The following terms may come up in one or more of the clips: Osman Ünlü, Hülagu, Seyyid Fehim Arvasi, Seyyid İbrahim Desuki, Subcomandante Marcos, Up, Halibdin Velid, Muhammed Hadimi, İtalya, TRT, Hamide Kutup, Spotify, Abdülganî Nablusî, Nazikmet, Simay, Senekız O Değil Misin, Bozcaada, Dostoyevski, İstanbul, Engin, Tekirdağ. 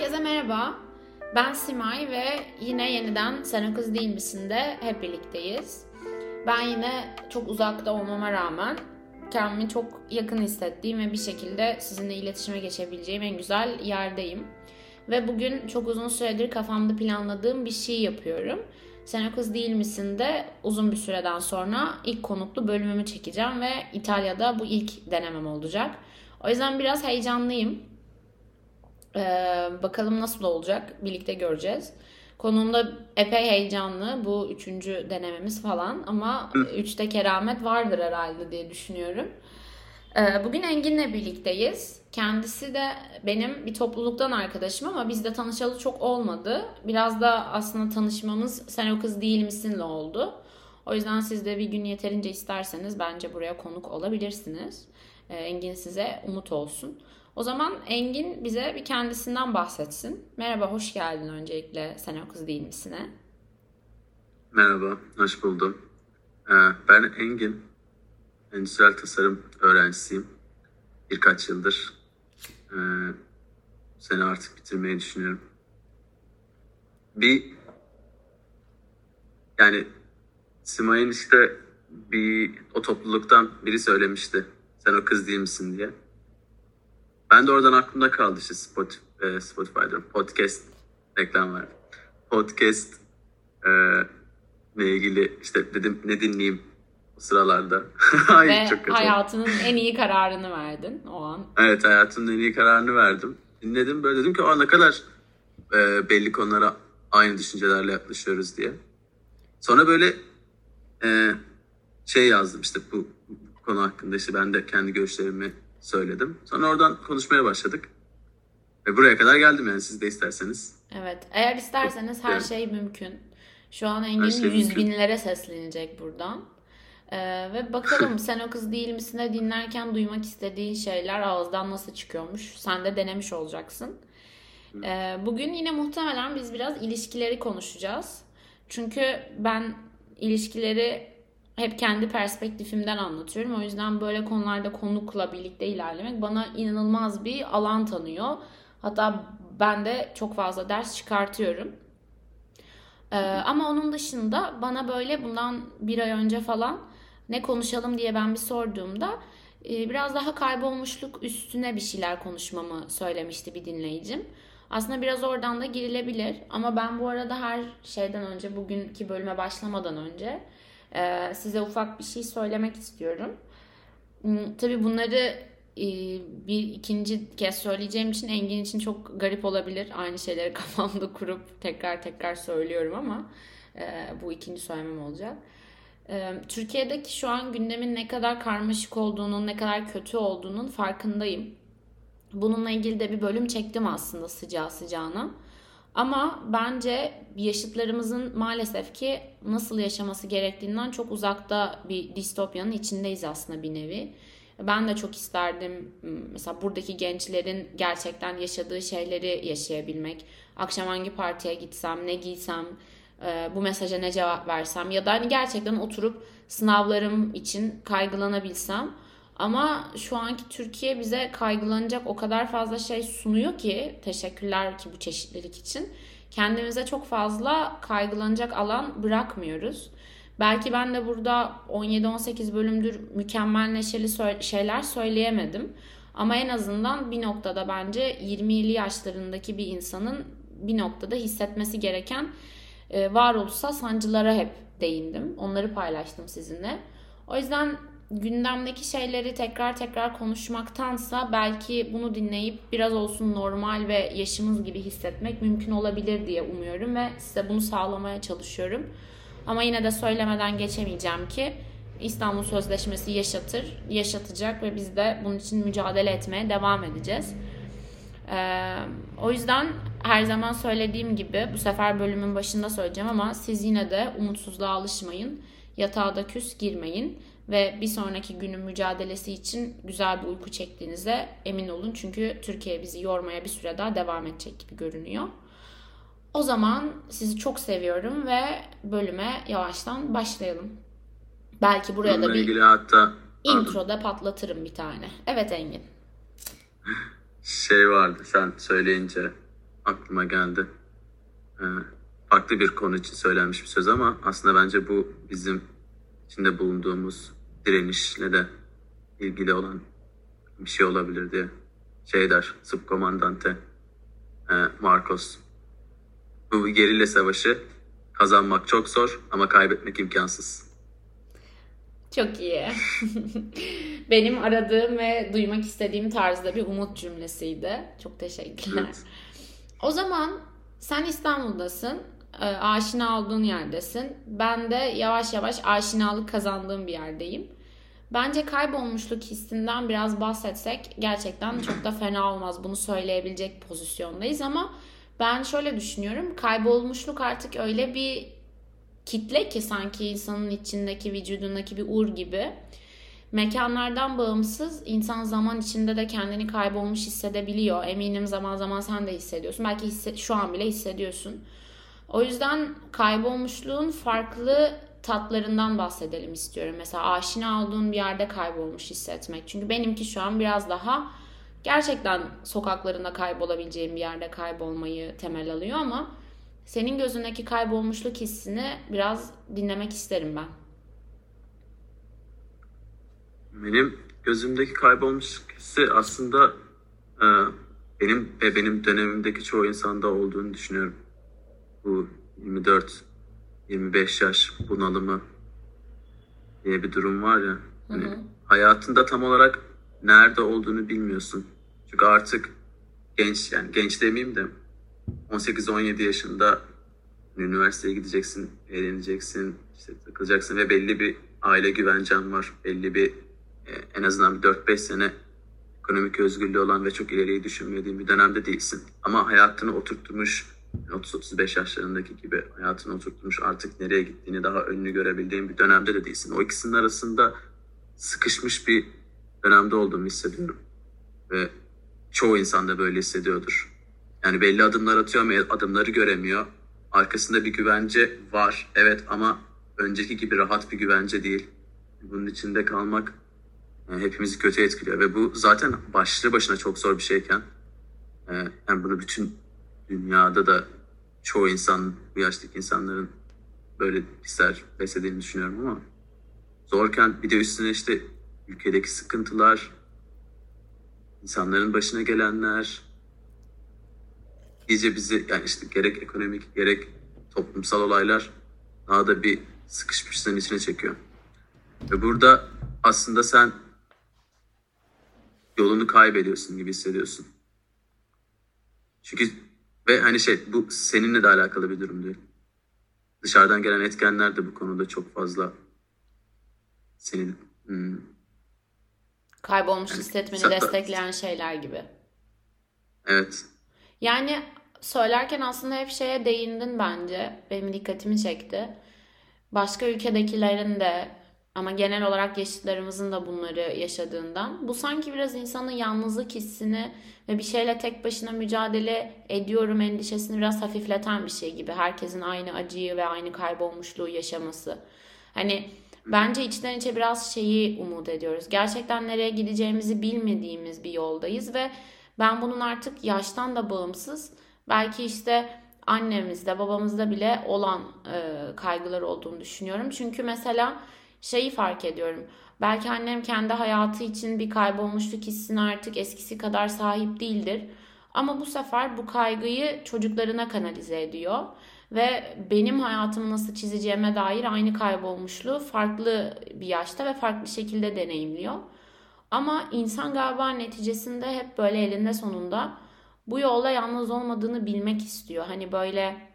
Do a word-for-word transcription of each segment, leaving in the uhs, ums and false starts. Herkese merhaba. Ben Simay ve yine yeniden Senekız O Değil Misin'de hep birlikteyiz. Ben yine çok uzakta olmama rağmen kendimi çok yakın hissettiğim ve bir şekilde sizinle iletişime geçebileceğim en güzel yerdeyim. Ve bugün çok uzun süredir kafamda planladığım bir şey yapıyorum. Senekız O Değil Misin'de uzun bir süreden sonra ilk konuklu bölümümü çekeceğim ve İtalya'da bu ilk denemem olacak. O yüzden biraz heyecanlıyım. Ee, bakalım nasıl olacak, birlikte göreceğiz. Konuğumda epey heyecanlı bu üçüncü denememiz falan ama üçte keramet vardır herhalde diye düşünüyorum. Ee, bugün Engin'le birlikteyiz. Kendisi de benim bir topluluktan arkadaşım ama biz de tanışalı çok olmadı. Biraz da aslında tanışmamız sen o kız değil misinle oldu. O yüzden siz de bir gün yeterince isterseniz bence buraya konuk olabilirsiniz. Ee, Engin size umut olsun. O zaman Engin bize bir kendisinden bahsetsin. Merhaba, hoş geldin öncelikle Sen O Kız Değil Misin'e. Merhaba, hoş buldum. Ben Engin, endüstriyel tasarım öğrencisiyim. Birkaç yıldır. Seni artık bitirmeyi düşünüyorum. Bir, yani Simay'ın işte bir o topluluktan biri söylemişti. Sen o kız değil misin diye. Ben de oradan aklımda kaldı işte Spotify, Spotify'da podcast reklam var. Podcast e, ile ilgili işte dedim ne dinleyeyim o sıralarda. Ay, ve çok kötü. Hayatının en iyi kararını verdin o an. Evet, hayatımın en iyi kararını verdim. Dinledim, böyle dedim ki o ne kadar e, belli konulara aynı düşüncelerle yaklaşıyoruz diye. Sonra böyle e, şey yazdım işte bu, bu konu hakkında işte ben de kendi görüşlerimi söyledim. Sonra oradan konuşmaya başladık. Ve buraya kadar geldim yani siz de isterseniz. Evet. Eğer isterseniz her şey mümkün. Şu an Engin şey yüz mümkün. Binlere seslenecek buradan. Ee, ve bakalım sen o kız değil misin de dinlerken duymak istediğin şeyler ağızdan nasıl çıkıyormuş. Sen de denemiş olacaksın. Ee, bugün yine muhtemelen biz biraz ilişkileri konuşacağız. Çünkü ben ilişkileri hep kendi perspektifimden anlatıyorum. O yüzden böyle konularda konukla birlikte ilerlemek bana inanılmaz bir alan tanıyor. Hatta ben de çok fazla ders çıkartıyorum. Ee, ama onun dışında bana böyle bundan bir ay önce falan ne konuşalım diye ben bir sorduğumda e, biraz daha kaybolmuşluk üstüne bir şeyler konuşmamı söylemişti bir dinleyicim. Aslında biraz oradan da girilebilir. Ama ben bu arada her şeyden önce, bugünkü bölüme başlamadan önce size ufak bir şey söylemek istiyorum. Tabii bunları bir ikinci kez söyleyeceğim için Engin için çok garip olabilir. Aynı şeyleri kafamda kurup tekrar tekrar söylüyorum ama bu ikinci söylemem olacak. Türkiye'deki şu an gündemin ne kadar karmaşık olduğunun, ne kadar kötü olduğunun farkındayım. Bununla ilgili de bir bölüm çektim aslında sıcağı sıcağına. Ama bence yaşıtlarımızın maalesef ki nasıl yaşaması gerektiğinden çok uzakta bir distopyanın içindeyiz aslında bir nevi. Ben de çok isterdim mesela buradaki gençlerin gerçekten yaşadığı şeyleri yaşayabilmek. Akşam hangi partiye gitsem, ne giysem, bu mesaja ne cevap versem ya da hani gerçekten oturup sınavlarım için kaygılanabilsem. Ama şu anki Türkiye bize kaygılanacak o kadar fazla şey sunuyor ki, teşekkürler ki bu çeşitlilik için, kendimize çok fazla kaygılanacak alan bırakmıyoruz. Belki ben de burada on yedi on sekiz bölümdür mükemmel neşeli şeyler söyleyemedim. Ama en azından bir noktada bence yirmili yaşlarındaki bir insanın bir noktada hissetmesi gereken varoluşsal sancılara hep değindim. Onları paylaştım sizinle. O yüzden gündemdeki şeyleri tekrar tekrar konuşmaktansa belki bunu dinleyip biraz olsun normal ve yaşımız gibi hissetmek mümkün olabilir diye umuyorum ve size bunu sağlamaya çalışıyorum. Ama yine de söylemeden geçemeyeceğim ki İstanbul Sözleşmesi yaşatır, yaşatacak ve biz de bunun için mücadele etmeye devam edeceğiz. Ee, o yüzden her zaman söylediğim gibi bu sefer bölümün başında söyleyeceğim ama siz yine de umutsuzluğa alışmayın, yatağa da küs girmeyin. Ve bir sonraki günün mücadelesi için güzel bir uyku çektiğinize emin olun. Çünkü Türkiye bizi yormaya bir süre daha devam edecek gibi görünüyor. O zaman sizi çok seviyorum ve bölüme yavaştan başlayalım. Belki buraya bununla da bir hatta introda aldım. Patlatırım bir tane. Evet Engin. Şey vardı sen söyleyince aklıma geldi. Ee, farklı bir konu için söylenmiş bir söz ama aslında bence bu bizim içinde bulunduğumuz direnişle de ilgili olan bir şey olabilir diye şey der Subcomandante e, Marcos. Bu gerilla savaşı kazanmak çok zor ama kaybetmek imkansız. Çok iyi. Benim aradığım ve duymak istediğim tarzda bir umut cümlesiydi. Çok teşekkürler. Evet. O zaman sen İstanbul'dasın, aşina olduğun yerdesin. Ben de yavaş yavaş aşinalık kazandığım bir yerdeyim. Bence kaybolmuşluk hissinden biraz bahsetsek gerçekten çok da fena olmaz. Bunu söyleyebilecek pozisyondayız ama ben şöyle düşünüyorum. Kaybolmuşluk artık öyle bir kitle ki sanki insanın içindeki, vücudundaki bir ur gibi. Mekanlardan bağımsız insan zaman içinde de kendini kaybolmuş hissedebiliyor. Eminim zaman zaman sen de hissediyorsun. Belki hisse- şu an bile hissediyorsun. O yüzden kaybolmuşluğun farklı tatlarından bahsedelim istiyorum. Mesela aşina olduğun bir yerde kaybolmuş hissetmek. Çünkü benimki şu an biraz daha gerçekten sokaklarında kaybolabileceğim bir yerde kaybolmayı temel alıyor ama senin gözündeki kaybolmuşluk hissini biraz dinlemek isterim ben. Benim gözümdeki kaybolmuşluk hissi aslında e, benim ve benim dönemimdeki çoğu insanda olduğunu düşünüyorum. Bu yirmi dört yirmi beş yaş bunalımı diye bir durum var ya. Hani hı hı. Hayatında tam olarak nerede olduğunu bilmiyorsun. Çünkü artık genç, yani genç demeyeyim de on sekiz on yedi yaşında üniversiteye gideceksin, eğleneceksin, işte takılacaksın ve belli bir aile güvencen var. Belli bir en azından dört beş sene ekonomik özgürlüğü olan ve çok ileriyi düşünmediğin bir dönemde değilsin. Ama hayatını oturtmuş, otuz otuz beş yaşlarındaki gibi hayatını oturtmuş, artık nereye gittiğini daha önünü görebildiğin bir dönemde de değilsin. O ikisinin arasında sıkışmış bir dönemde olduğumu hissediyorum. Ve çoğu insan da böyle hissediyordur. Yani belli adımlar atıyor ama adımları göremiyor. Arkasında bir güvence var, evet, ama önceki gibi rahat bir güvence değil. Bunun içinde kalmak yani hepimizi kötü etkiliyor ve bu zaten başlı başına çok zor bir şeyken, yani bunu bütün dünyada da çoğu insan, bu yaştaki insanların böyle hisler beslediğini düşünüyorum ama zorken bir de üstüne işte ülkedeki sıkıntılar, insanların başına gelenler, iyice bizi, yani işte gerek ekonomik gerek toplumsal olaylar daha da bir sıkışmışlığın içine çekiyor. Ve burada aslında sen yolunu kaybediyorsun gibi hissediyorsun. Çünkü ve hani şey, bu seninle de alakalı bir durum değil. Dışarıdan gelen etkenler de bu konuda çok fazla seni hmm, kaybolmuş yani hissetmeni sattı, destekleyen şeyler gibi. Evet. Yani söylerken aslında hep şeye değindin bence. Benim dikkatimi çekti. Başka ülkedekilerin de ama genel olarak yaşıtlarımızın da bunları yaşadığından. Bu sanki biraz insanın yalnızlık hissini ve bir şeyle tek başına mücadele ediyorum endişesini biraz hafifleten bir şey gibi. Herkesin aynı acıyı ve aynı kaybolmuşluğu yaşaması. Hani bence içten içe biraz şeyi umut ediyoruz. Gerçekten nereye gideceğimizi bilmediğimiz bir yoldayız ve ben bunun artık yaştan da bağımsız, belki işte annemizde, babamızda bile olan e, kaygılar olduğunu düşünüyorum. Çünkü mesela şeyi fark ediyorum. Belki annem kendi hayatı için bir kaybolmuşluk hissine artık eskisi kadar sahip değildir. Ama bu sefer bu kaygıyı çocuklarına kanalize ediyor. Ve benim hayatımı nasıl çizeceğime dair aynı kaybolmuşluğu farklı bir yaşta ve farklı şekilde deneyimliyor. Ama insan galiba neticesinde hep böyle elinde sonunda bu yolda yalnız olmadığını bilmek istiyor. Hani böyle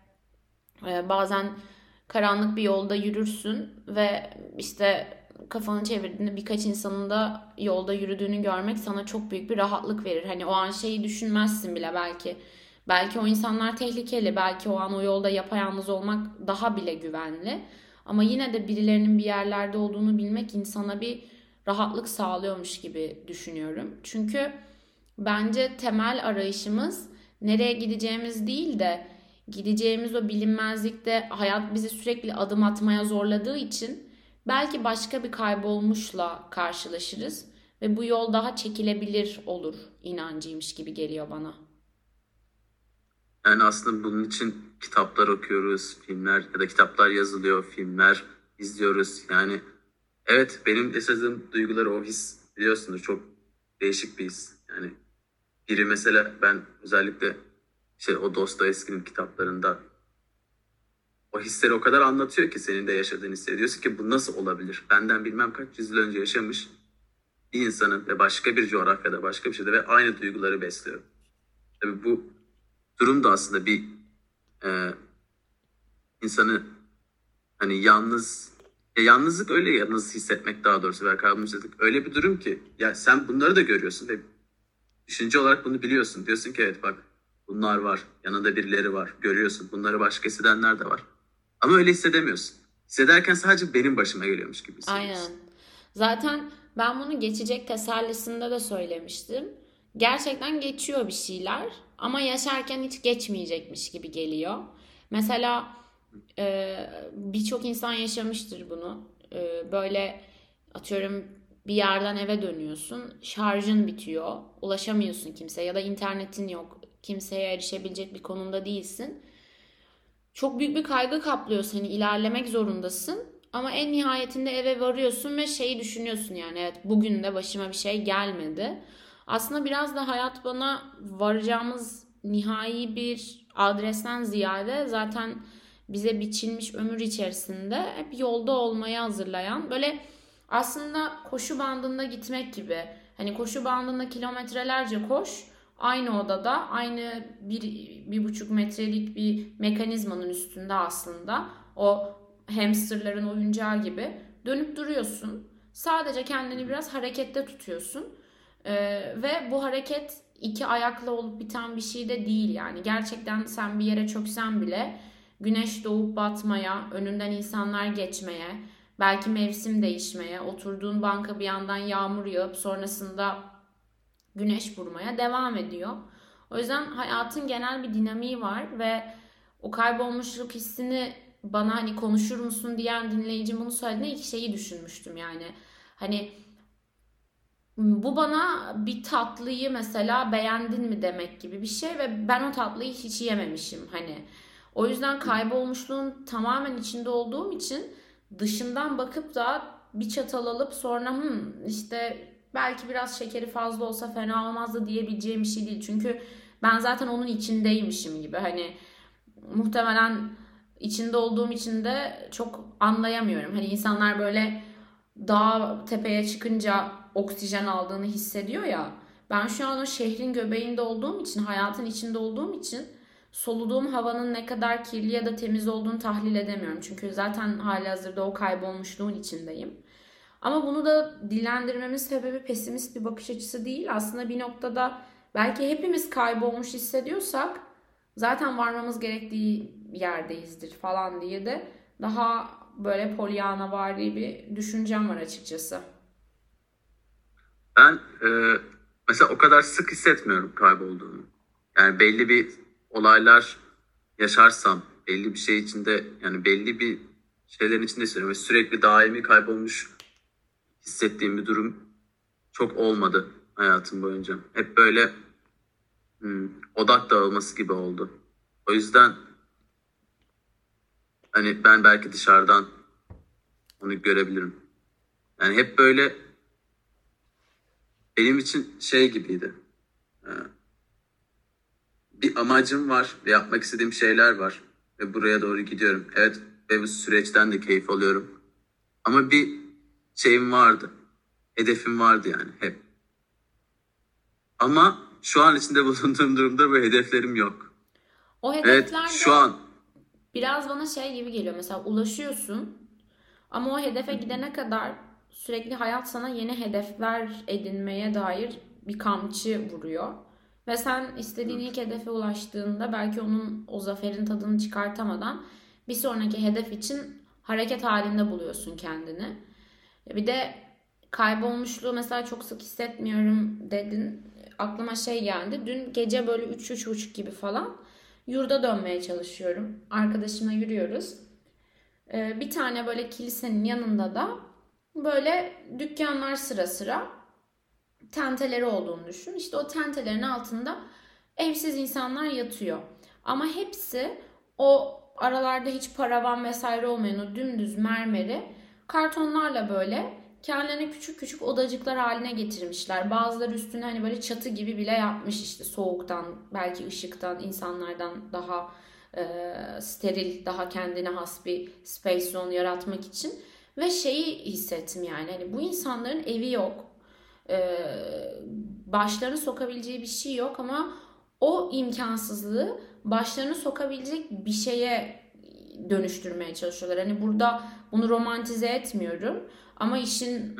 e, bazen karanlık bir yolda yürürsün ve işte kafanı çevirdiğinde birkaç insanın da yolda yürüdüğünü görmek sana çok büyük bir rahatlık verir. Hani o an şeyi düşünmezsin bile belki. Belki o insanlar tehlikeli, belki o an o yolda yapayalnız olmak daha bile güvenli. Ama yine de birilerinin bir yerlerde olduğunu bilmek insana bir rahatlık sağlıyormuş gibi düşünüyorum. Çünkü bence temel arayışımız nereye gideceğimiz değil de gideceğimiz o bilinmezlikte hayat bizi sürekli adım atmaya zorladığı için belki başka bir kaybolmuşla karşılaşırız ve bu yol daha çekilebilir olur inancıymış gibi geliyor bana. Yani aslında bunun için kitaplar okuyoruz, filmler ya da kitaplar yazılıyor, filmler izliyoruz. Yani evet, benim yaşadığım duyguları, o his, biliyorsunuz çok değişik bir his. Yani biri mesela, ben özellikle şey, o Dostoyevski'nin kitaplarında o hisleri o kadar anlatıyor ki, senin de yaşadığını hissediyorsun ki bu nasıl olabilir? Benden bilmem kaç yüzyıl önce yaşamış bir insanın ve başka bir coğrafyada, başka bir şeyde ve aynı duyguları besliyor. Tabii bu durum da aslında bir e, insanı hani yalnız, ya yalnızlık öyle yalnız hissetmek daha doğrusu, belki yalnızlık öyle bir durum ki ya sen bunları da görüyorsun ve düşünce olarak bunu biliyorsun. Diyorsun ki evet bak, bunlar var, yanında birileri var, görüyorsun. Bunları başka hissedenler de var. Ama öyle hissedemiyorsun. Hissederken sadece benim başıma geliyormuş gibi hissediyorsun. Aynen. Zaten ben bunu geçecek tesellisinde de söylemiştim. Gerçekten geçiyor bir şeyler ama yaşarken hiç geçmeyecekmiş gibi geliyor. Mesela e, birçok insan yaşamıştır bunu. E, böyle atıyorum bir yerden eve dönüyorsun, şarjın bitiyor, ulaşamıyorsun kimseye ya da internetin yok. Kimseye erişebilecek bir konumda değilsin. Çok büyük bir kaygı kaplıyor seni. İlerlemek zorundasın. Ama en nihayetinde eve varıyorsun ve şeyi düşünüyorsun, yani evet bugün de başıma bir şey gelmedi. Aslında biraz da hayat bana varacağımız nihai bir adresten ziyade zaten bize biçilmiş ömür içerisinde hep yolda olmaya hazırlayan, böyle aslında koşu bandında gitmek gibi. Hani koşu bandında kilometrelerce koş, aynı odada, aynı bir, bir buçuk metrelik bir mekanizmanın üstünde aslında. O hamsterların oyuncağı gibi dönüp duruyorsun. Sadece kendini biraz harekette tutuyorsun. Ee, ve bu hareket iki ayakla olup biten bir şey de değil yani. Gerçekten sen bir yere çöksen bile güneş doğup batmaya, önünden insanlar geçmeye, belki mevsim değişmeye, oturduğun banka bir yandan yağmur yağıp sonrasında güneş vurmaya devam ediyor. O yüzden hayatın genel bir dinamiği var ve o kaybolmuşluk hissini bana hani konuşur musun diyen dinleyicim bunu söylediğinde iki şeyi düşünmüştüm yani. Hani bu bana bir tatlıyı mesela beğendin mi demek gibi bir şey ve ben o tatlıyı hiç yememişim hani. O yüzden kaybolmuşluğun tamamen içinde olduğum için dışından bakıp da bir çatal alıp sonra hımm işte belki biraz şekeri fazla olsa fena olmazdı diyebileceğim bir şey değil. Çünkü ben zaten onun içindeymişim gibi. Hani muhtemelen içinde olduğum için de çok anlayamıyorum. Hani insanlar böyle dağ tepeye çıkınca oksijen aldığını hissediyor ya. Ben şu an o şehrin göbeğinde olduğum için, hayatın içinde olduğum için soluduğum havanın ne kadar kirli ya da temiz olduğunu tahlil edemiyorum. Çünkü zaten halihazırda o kaybolmuşluğun içindeyim. Ama bunu da dillendirmemin sebebi pesimist bir bakış açısı değil. Aslında bir noktada belki hepimiz kaybolmuş hissediyorsak zaten varmamız gerektiği yerdeyizdir falan diye de daha böyle polyanavari bir düşüncem var açıkçası. Ben e, mesela o kadar sık hissetmiyorum kaybolduğumu. Yani belli bir olaylar yaşarsam, belli bir şey içinde, yani belli bir şeylerin içinde hissediyorum. Sürekli daimi kaybolmuş hissettiğim bir durum çok olmadı hayatım boyunca. Hep böyle hmm, odak dağılması gibi oldu. O yüzden hani ben belki dışarıdan onu görebilirim. Yani hep böyle benim için şey gibiydi. Bir amacım var ve yapmak istediğim şeyler var. Ve buraya doğru gidiyorum. Evet ve bu süreçten de keyif alıyorum. Ama bir şeyim vardı. Hedefim vardı yani hep. Ama şu an içinde bulunduğum durumda bu hedeflerim yok. O hedefler evet, şu an biraz bana şey gibi geliyor. Mesela ulaşıyorsun ama o hedefe gidene kadar sürekli hayat sana yeni hedefler edinmeye dair bir kamçı vuruyor. Ve sen istediğin ilk hedefe ulaştığında belki onun o zaferin tadını çıkartamadan bir sonraki hedef için hareket halinde buluyorsun kendini. Bir de kaybolmuşluğu mesela çok sık hissetmiyorum dedin. Aklıma şey geldi. Dün gece böyle üç üç buçuk gibi falan yurda dönmeye çalışıyorum. Arkadaşımla yürüyoruz. Bir tane böyle kilisenin yanında da böyle dükkanlar sıra sıra tenteleri olduğunu düşün. İşte o tentelerin altında evsiz insanlar yatıyor. Ama hepsi o aralarda hiç paravan vesaire olmayan o dümdüz mermeri kartonlarla böyle kendilerine küçük küçük odacıklar haline getirmişler. Bazıları üstüne hani böyle çatı gibi bile yapmış, işte soğuktan, belki ışıktan, insanlardan daha e, steril, daha kendine has bir space zone yaratmak için. Ve şeyi hissettim yani hani bu insanların evi yok, e, başlarını sokabileceği bir şey yok ama o imkansızlığı başlarını sokabilecek bir şeye dönüştürmeye çalışıyorlar. Hani burada bunu romantize etmiyorum ama işin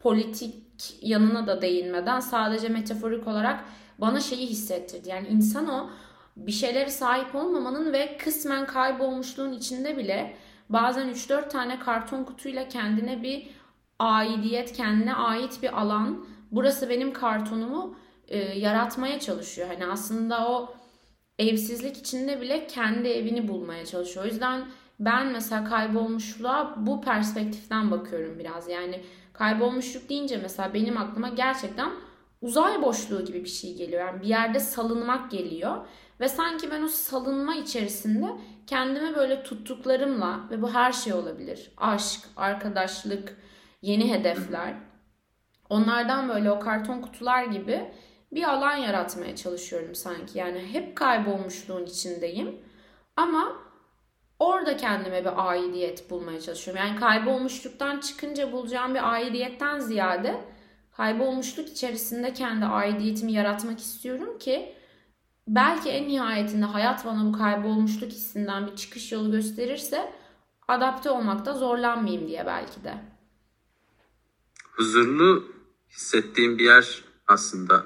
politik yanına da değinmeden sadece metaforik olarak bana şeyi hissettirdi. Yani insan o bir şeylere sahip olmamanın ve kısmen kaybolmuşluğun içinde bile bazen üç dört tane karton kutuyla kendine bir aidiyet, kendine ait bir alan, burası benim kartonumu e, yaratmaya çalışıyor. Hani aslında o evsizlik içinde bile kendi evini bulmaya çalışıyor. O yüzden ben mesela kaybolmuşluğa bu perspektiften bakıyorum biraz. Yani kaybolmuşluk deyince mesela benim aklıma gerçekten uzay boşluğu gibi bir şey geliyor. Yani bir yerde salınmak geliyor ve sanki ben o salınma içerisinde kendime böyle tuttuklarımla, ve bu her şey olabilir, aşk, arkadaşlık, yeni hedefler, onlardan böyle o karton kutular gibi bir alan yaratmaya çalışıyorum sanki. Yani hep kaybolmuşluğun içindeyim ama orada kendime bir aidiyet bulmaya çalışıyorum. Yani kaybolmuşluktan çıkınca bulacağım bir aidiyetten ziyade kaybolmuşluk içerisinde kendi aidiyetimi yaratmak istiyorum ki belki en nihayetinde hayat bana bu kaybolmuşluk hissinden bir çıkış yolu gösterirse adapte olmakta zorlanmayayım diye belki de. Huzurlu hissettiğim bir yer aslında.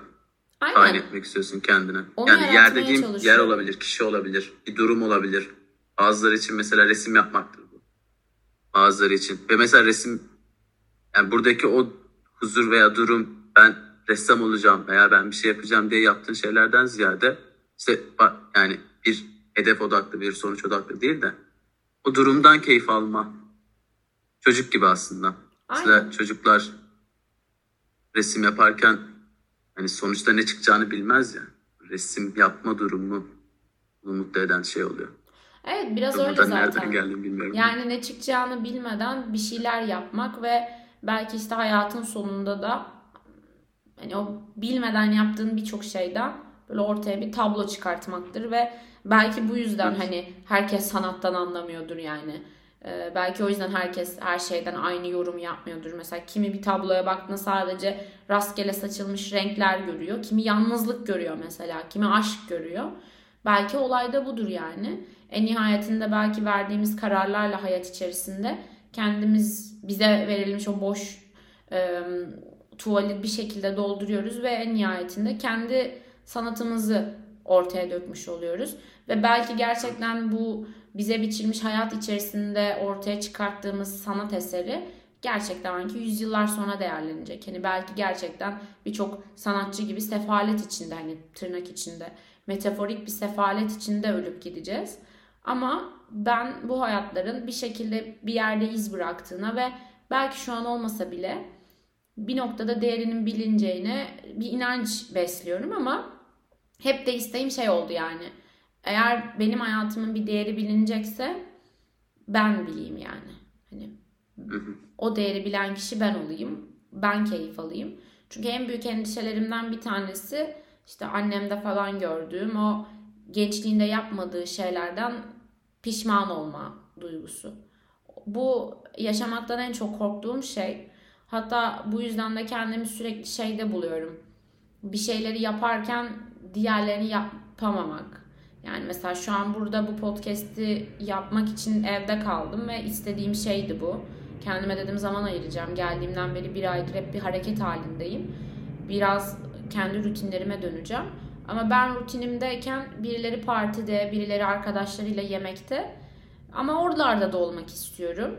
Aynen. Tayin etmek istiyorsun kendine. Onu yani yer dediğim yer olabilir, kişi olabilir, bir durum olabilir. Bazıları için mesela resim yapmaktır bu. Bazıları için. Ve mesela resim, yani buradaki o huzur veya durum, ben ressam olacağım veya ben bir şey yapacağım diye yaptığın şeylerden ziyade işte yani bir hedef odaklı, bir sonuç odaklı değil de o durumdan keyif alma. Çocuk gibi aslında. Mesela aynen. Çocuklar resim yaparken hani sonuçta ne çıkacağını bilmez ya. Resim yapma durumu bunu mutlu eden şey oluyor. Evet, biraz durumdan öyle zaten. Nereden geldiğimi bilmiyorum. Yani ne çıkacağını bilmeden bir şeyler yapmak ve belki işte hayatın sonunda da hani o bilmeden yaptığın birçok şeyden böyle ortaya bir tablo çıkartmaktır ve belki bu yüzden evet. Hani herkes sanattan anlamıyordur yani. Ee, belki o yüzden herkes her şeyden aynı yorumu yapmıyordur. Mesela kimi bir tabloya baktığında sadece rastgele saçılmış renkler görüyor. Kimi yalnızlık görüyor mesela. Kimi aşk görüyor. Belki olay da budur yani. En nihayetinde belki verdiğimiz kararlarla hayat içerisinde kendimiz, bize verilmiş o boş e, tuvali bir şekilde dolduruyoruz ve en nihayetinde kendi sanatımızı ortaya dökmüş oluyoruz. Ve belki gerçekten bu bize biçilmiş hayat içerisinde ortaya çıkarttığımız sanat eseri gerçekten ki yüzyıllar sonra değerlenecek. Hani belki gerçekten birçok sanatçı gibi sefalet içinde, hani tırnak içinde, metaforik bir sefalet içinde ölüp gideceğiz. Ama ben bu hayatların bir şekilde bir yerde iz bıraktığına ve belki şu an olmasa bile bir noktada değerinin bilineceğine bir inanç besliyorum ama hep de isteğim şey oldu yani. Eğer benim hayatımın bir değeri bilinecekse ben bileyim yani. Hani o değeri bilen kişi ben olayım. Ben keyif alayım. Çünkü en büyük endişelerimden bir tanesi işte annemde falan gördüğüm o gençliğinde yapmadığı şeylerden pişman olma duygusu. Bu yaşamaktan en çok korktuğum şey. Hatta bu yüzden de kendimi sürekli şeyde buluyorum. Bir şeyleri yaparken diğerlerini yapamamak. Yani mesela şu an burada bu podcast'i yapmak için evde kaldım ve istediğim şeydi bu. Kendime dedim zaman ayıracağım. Geldiğimden beri bir aydır hep bir hareket halindeyim. Biraz kendi rutinlerime döneceğim. Ama ben rutinimdeyken birileri partide, birileri arkadaşlarıyla yemekte. Ama oralarda da olmak istiyorum.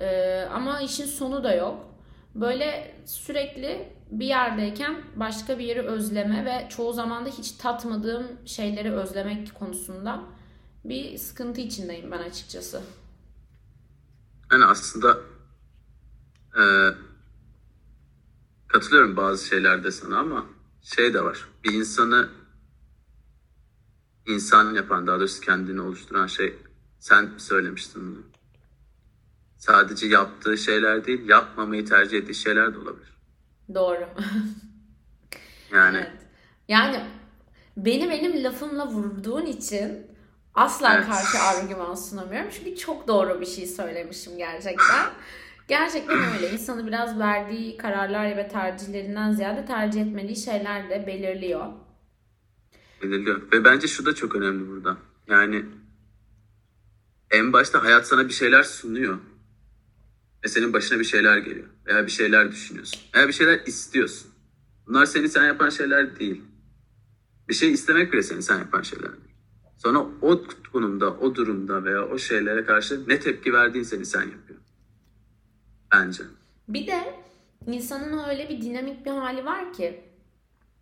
Ee, ama işin sonu da yok. Böyle sürekli bir yerdeyken başka bir yeri özleme ve çoğu zaman da hiç tatmadığım şeyleri özlemek konusunda bir sıkıntı içindeyim ben açıkçası. Yani aslında e, katılıyorum bazı şeylerde sana ama şey de var. Bir insanı insan yapan, daha doğrusu kendini oluşturan şey. Sen söylemiştin bunu. Sadece yaptığı şeyler değil, yapmamayı tercih ettiği şeyler de olabilir. Doğru. Yani. Evet. Yani benim benim lafımla vurduğun için asla evet. karşı argüman sunamıyorum. Çünkü çok doğru bir şey söylemişim gerçekten. Gerçekten öyle. İnsanı biraz verdiği kararlar ve tercihlerinden ziyade tercih etmediği şeyler de belirliyor. Belirliyor. Ve bence şu da çok önemli burada. Yani en başta hayat sana bir şeyler sunuyor. Ve senin başına bir şeyler geliyor. Veya bir şeyler düşünüyorsun. Veya bir şeyler istiyorsun. Bunlar seni sen yapan şeyler değil. Bir şey istemek bile seni sen yapan şeyler değil. Sonra o konumda, o durumda veya o şeylere karşı ne tepki verdiğin seni sen yapıyor. Bence. Bir de insanın öyle bir dinamik bir hali var ki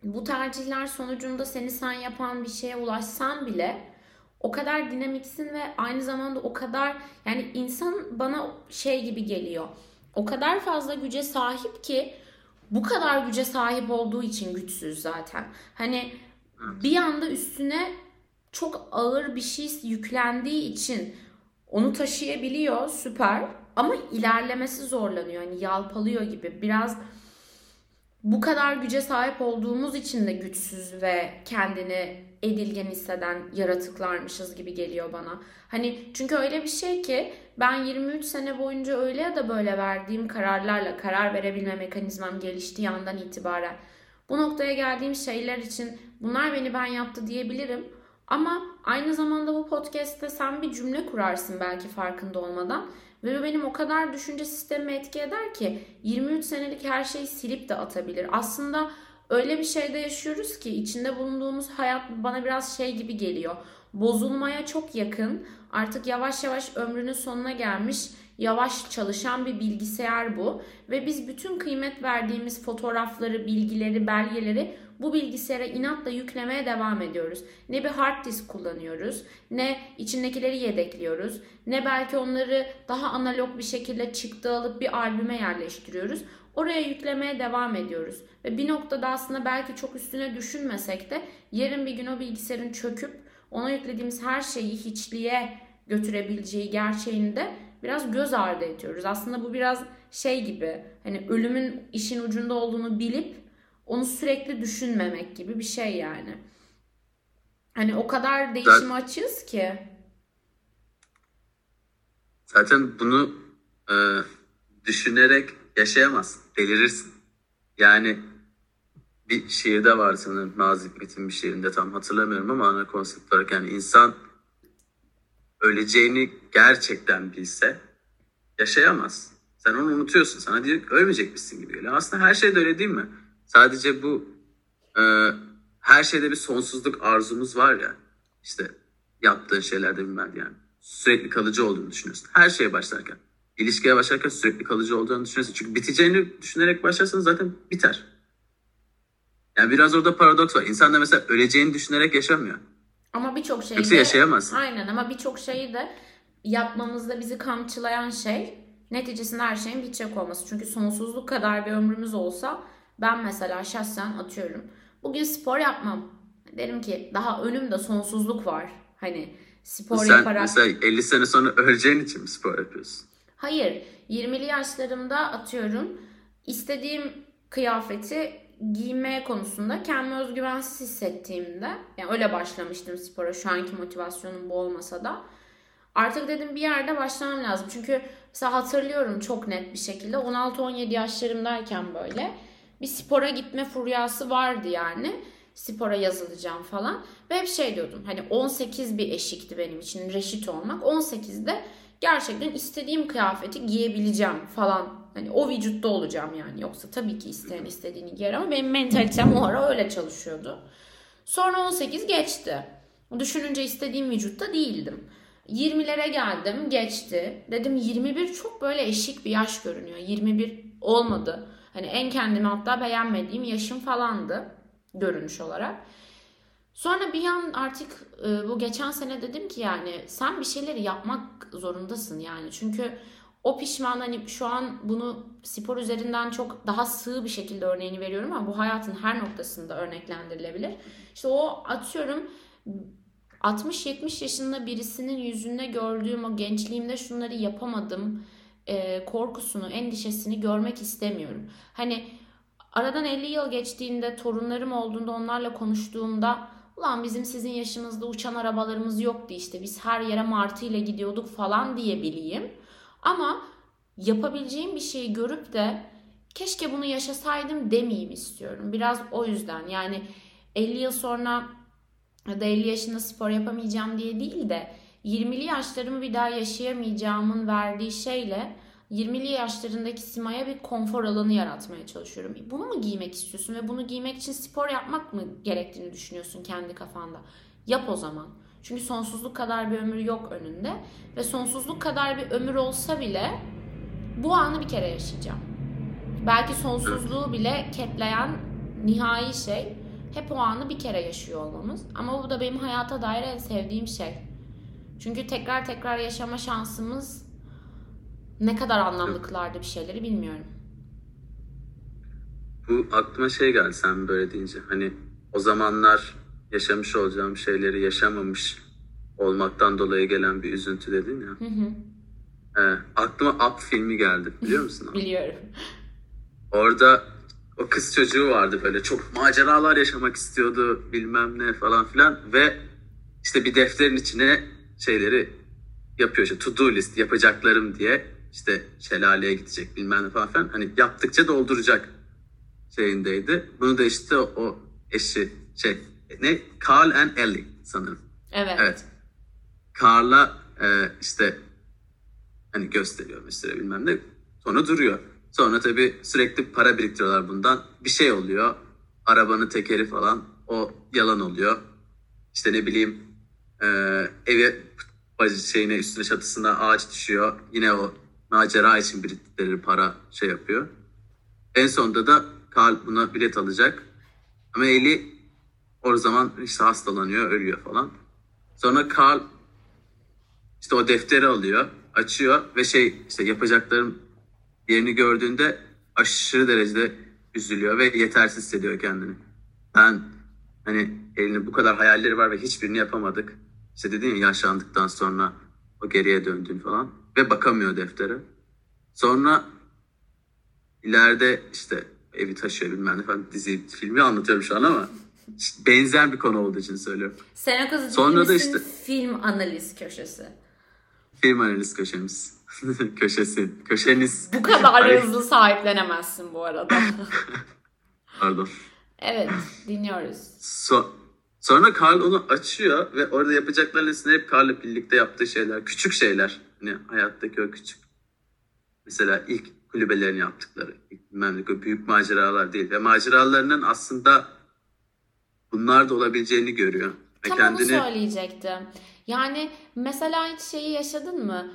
bu tercihler sonucunda seni sen yapan bir şeye ulaşsan bile o kadar dinamiksin ve aynı zamanda o kadar, yani insan bana şey gibi geliyor. O kadar fazla güce sahip ki bu kadar güce sahip olduğu için güçsüz zaten. Hani bir anda üstüne çok ağır bir şey yüklendiği için onu taşıyabiliyor, süper. Ama ilerlemesi zorlanıyor. Hani yalpalıyor gibi. Biraz bu kadar güce sahip olduğumuz için de güçsüz ve kendini edilgen hisseden yaratıklarmışız gibi geliyor bana. Hani çünkü öyle bir şey ki ben yirmi üç sene boyunca öyle ya da böyle verdiğim kararlarla karar verebilme mekanizmam geliştiği andan itibaren bu noktaya geldiğim şeyler için bunlar beni ben yaptı diyebilirim. Ama aynı zamanda bu podcast'te sen bir cümle kurarsın belki farkında olmadan. Ve benim o kadar düşünce sistemimi etki eder ki yirmi üç senelik her şeyi silip de atabilir. Aslında öyle bir şeyde yaşıyoruz ki içinde bulunduğumuz hayat bana biraz şey gibi geliyor. Bozulmaya çok yakın, artık yavaş yavaş ömrünün sonuna gelmiş, yavaş çalışan bir bilgisayar bu. Ve biz bütün kıymet verdiğimiz fotoğrafları, bilgileri, belgeleri bu bilgisayara inatla yüklemeye devam ediyoruz. Ne bir hard disk kullanıyoruz, ne içindekileri yedekliyoruz, ne belki onları daha analog bir şekilde çıktı alıp bir albüme yerleştiriyoruz. Oraya yüklemeye devam ediyoruz. Ve bir noktada aslında belki çok üstüne düşünmesek de yarın bir gün o bilgisayarın çöküp ona yüklediğimiz her şeyi hiçliğe götürebileceği gerçeğini de biraz göz ardı ediyoruz. Aslında bu biraz şey gibi, hani ölümün işin ucunda olduğunu bilip onu sürekli düşünmemek gibi bir şey yani. Hani o kadar değişime açığız ki. Zaten bunu e, düşünerek yaşayamazsın. Delirirsin. Yani bir şiirde var sanırım. Nazikmet'in bir şiirinde, tam hatırlamıyorum ama ana konsept olarak yani insan öleceğini gerçekten bilse yaşayamaz. Sen onu unutuyorsun. Sana diyor ki ölmeyecekmişsin gibi geliyor. Aslında her şey de öyle değil mi? Sadece bu e, her şeyde bir sonsuzluk arzumuz var ya, işte yaptığın şeylerde bilmem yani sürekli kalıcı olduğunu düşünüyorsun. Her şeye başlarken, ilişkiye başlarken sürekli kalıcı olduğunu düşünüyorsun. Çünkü biteceğini düşünerek başlarsanız zaten biter. Yani biraz orada paradoks var. İnsan da mesela öleceğini düşünerek yaşamıyor. Ama birçok şeyi Yoksa de, yaşayamazsın. Aynen, ama birçok şeyi de yapmamızda bizi kamçılayan şey neticesinde her şeyin bitecek olması. Çünkü sonsuzluk kadar bir ömrümüz olsa ben mesela şahsen atıyorum bugün spor yapmam. Derim ki daha önümde sonsuzluk var. Hani spor sen yaparak. Sen mesela elli sene sonra öleceğin için mi spor yapıyorsun? Hayır. yirmili yaşlarımda atıyorum istediğim kıyafeti giyme konusunda kendimi özgüvensiz hissettiğimde, yani öyle başlamıştım spora, şu anki motivasyonum bu olmasa da artık dedim bir yerde başlamam lazım. Çünkü mesela hatırlıyorum çok net bir şekilde on altı on yedi yaşlarımdayken böyle bir spora gitme furyası vardı yani. Spora yazılacağım falan. Ve hep şey diyordum. Hani on sekiz bir eşikti benim için reşit olmak. on sekizde gerçekten istediğim kıyafeti giyebileceğim falan. Hani o vücutta olacağım yani. Yoksa tabii ki isteyen istediğini giyer ama benim mentalitem o ara öyle çalışıyordu. Sonra on sekiz geçti. Düşününce istediğim vücutta değildim. yirmilere geldim, geçti. Dedim yirmi bir çok böyle eşik bir yaş görünüyor. yirmi bir olmadı. Hani en kendimi hatta beğenmediğim yaşım falandı görünüş olarak. Sonra bir an artık e, bu geçen sene dedim ki yani sen bir şeyleri yapmak zorundasın yani. Çünkü o pişman, hani şu an bunu spor üzerinden çok daha sığ bir şekilde örneğini veriyorum ama bu hayatın her noktasında örneklendirilebilir. İşte o atıyorum altmış yetmiş yaşında birisinin yüzünde gördüğüm o gençliğimde şunları yapamadım e, korkusunu, endişesini görmek istemiyorum. Hani aradan elli yıl geçtiğinde, torunlarım olduğunda onlarla konuştuğumda, ulan bizim sizin yaşınızda uçan arabalarımız yoktu işte, biz her yere martıyla gidiyorduk falan diyebileyim. Ama yapabileceğim bir şeyi görüp de keşke bunu yaşasaydım demeyeyim istiyorum. Biraz o yüzden, yani elli yıl sonra ya da elli yaşında spor yapamayacağım diye değil de yirmili yaşlarımı bir daha yaşayamayacağımın verdiği şeyle yirmili yaşlarındaki Simay'a bir konfor alanı yaratmaya çalışıyorum. Bunu mu giymek istiyorsun ve bunu giymek için spor yapmak mı gerektiğini düşünüyorsun kendi kafanda? Yap o zaman. Çünkü sonsuzluk kadar bir ömür yok önünde ve sonsuzluk kadar bir ömür olsa bile bu anı bir kere yaşayacağım. Belki sonsuzluğu bile ketleyen nihai şey hep o anı bir kere yaşıyor olmamız. Ama bu da benim hayata dair en sevdiğim şey. Çünkü tekrar tekrar yaşama şansımız ne kadar anlamlı kılardı bir şeyleri bilmiyorum. Bu aklıma şey geldi sen böyle deyince. Hani o zamanlar yaşamış olacağım şeyleri yaşamamış olmaktan dolayı gelen bir üzüntü dedin ya. Hı hı. E, aklıma Up filmi geldi, biliyor musun? Biliyorum. Orada o kız çocuğu vardı, böyle çok maceralar yaşamak istiyordu bilmem ne falan filan ve işte bir defterin içine şeyleri yapıyor, işte to do list yapacaklarım diye, işte şelaleye gidecek bilmem ne falan filan, hani yaptıkça dolduracak şeyindeydi. Bunu da işte o, o eşi şey ne Carl and Ellie sanırım. Evet. Evet. Carl'a e, işte hani gösteriyor mesela bilmem ne, sonra duruyor. Sonra tabii sürekli para biriktiriyorlar bundan. Bir şey oluyor. Arabanın tekeri falan. O yalan oluyor. İşte ne bileyim e, eve şeyine, üstüne çatısına ağaç düşüyor. Yine o macera için biriktirdikleri para şey yapıyor. En sonunda da Carl buna bilet alacak. Ama Eli o zaman işte hastalanıyor, ölüyor falan. Sonra Carl işte o defteri alıyor, açıyor ve şey işte yapacaklarım yerini gördüğünde aşırı derecede üzülüyor ve yetersiz hissediyor kendini. Ben hani elinin bu kadar hayalleri var ve hiçbirini yapamadık. İşte dedin ya, yaşlandıktan sonra o geriye döndün falan ve bakamıyor deftere. Sonra ileride işte evi taşıyor bilmem ne falan, dizi filmi anlatıyorum şu an ama işte benzer bir konu olduğu için söylüyorum. Senekız O Değil Misin? Sonra da işte film analiz köşesi. Film analiz köşemiz. Köşesi, köşeniz. Bu kadar hızlı sahiplenemezsin bu arada. Pardon. Evet, dinliyoruz. So, sonra Carl onu açıyor ve orada yapacakların listesinde hep Carl'la birlikte yaptığı şeyler, küçük şeyler. Hani hayattaki o küçük. Mesela ilk kulübelerini yaptıkları, ilk bilmem ne, büyük maceralar değil. Ve maceralarının aslında bunlar da olabileceğini görüyor. Ve tam kendini... onu söyleyecektim. Yani mesela hiç şeyi yaşadın mı?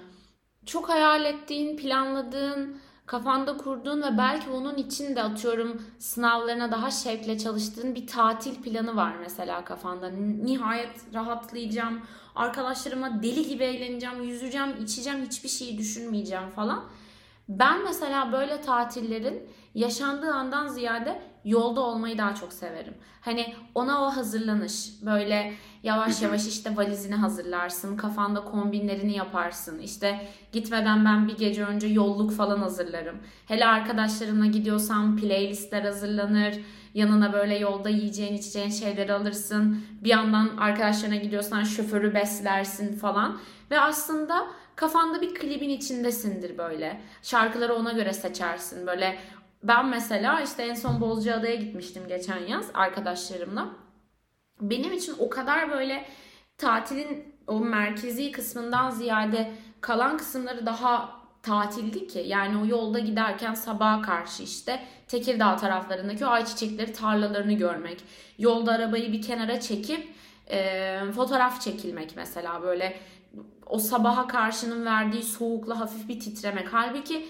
Çok hayal ettiğin, planladığın, kafanda kurduğun ve belki onun için de atıyorum sınavlarına daha şevkle çalıştığın bir tatil planı var mesela kafanda. Nihayet rahatlayacağım, arkadaşlarıma deli gibi eğleneceğim, yüzeceğim, içeceğim, hiçbir şeyi düşünmeyeceğim falan. Ben mesela böyle tatillerin yaşandığı andan ziyade yolda olmayı daha çok severim. Hani ona o hazırlanış, böyle yavaş yavaş işte valizini hazırlarsın, kafanda kombinlerini yaparsın. İşte gitmeden ben bir gece önce yolluk falan hazırlarım. Hele arkadaşlarımla gidiyorsam playlistler hazırlanır. Yanına böyle yolda yiyeceğin, içeceğin şeyleri alırsın. Bir yandan arkadaşlarına gidiyorsan şoförü beslersin falan. Ve aslında kafanda bir klibin içindesindir böyle. Şarkıları ona göre seçersin. Böyle ben mesela işte en son Bozcaada'ya gitmiştim geçen yaz arkadaşlarımla. Benim için o kadar böyle tatilin o merkezi kısmından ziyade kalan kısımları daha tatildi ki. Yani o yolda giderken sabaha karşı işte Tekirdağ taraflarındaki o ayçiçekleri, tarlalarını görmek. Yolda arabayı bir kenara çekip e, fotoğraf çekilmek mesela, böyle o sabaha karşının verdiği soğukla hafif bir titremek. Halbuki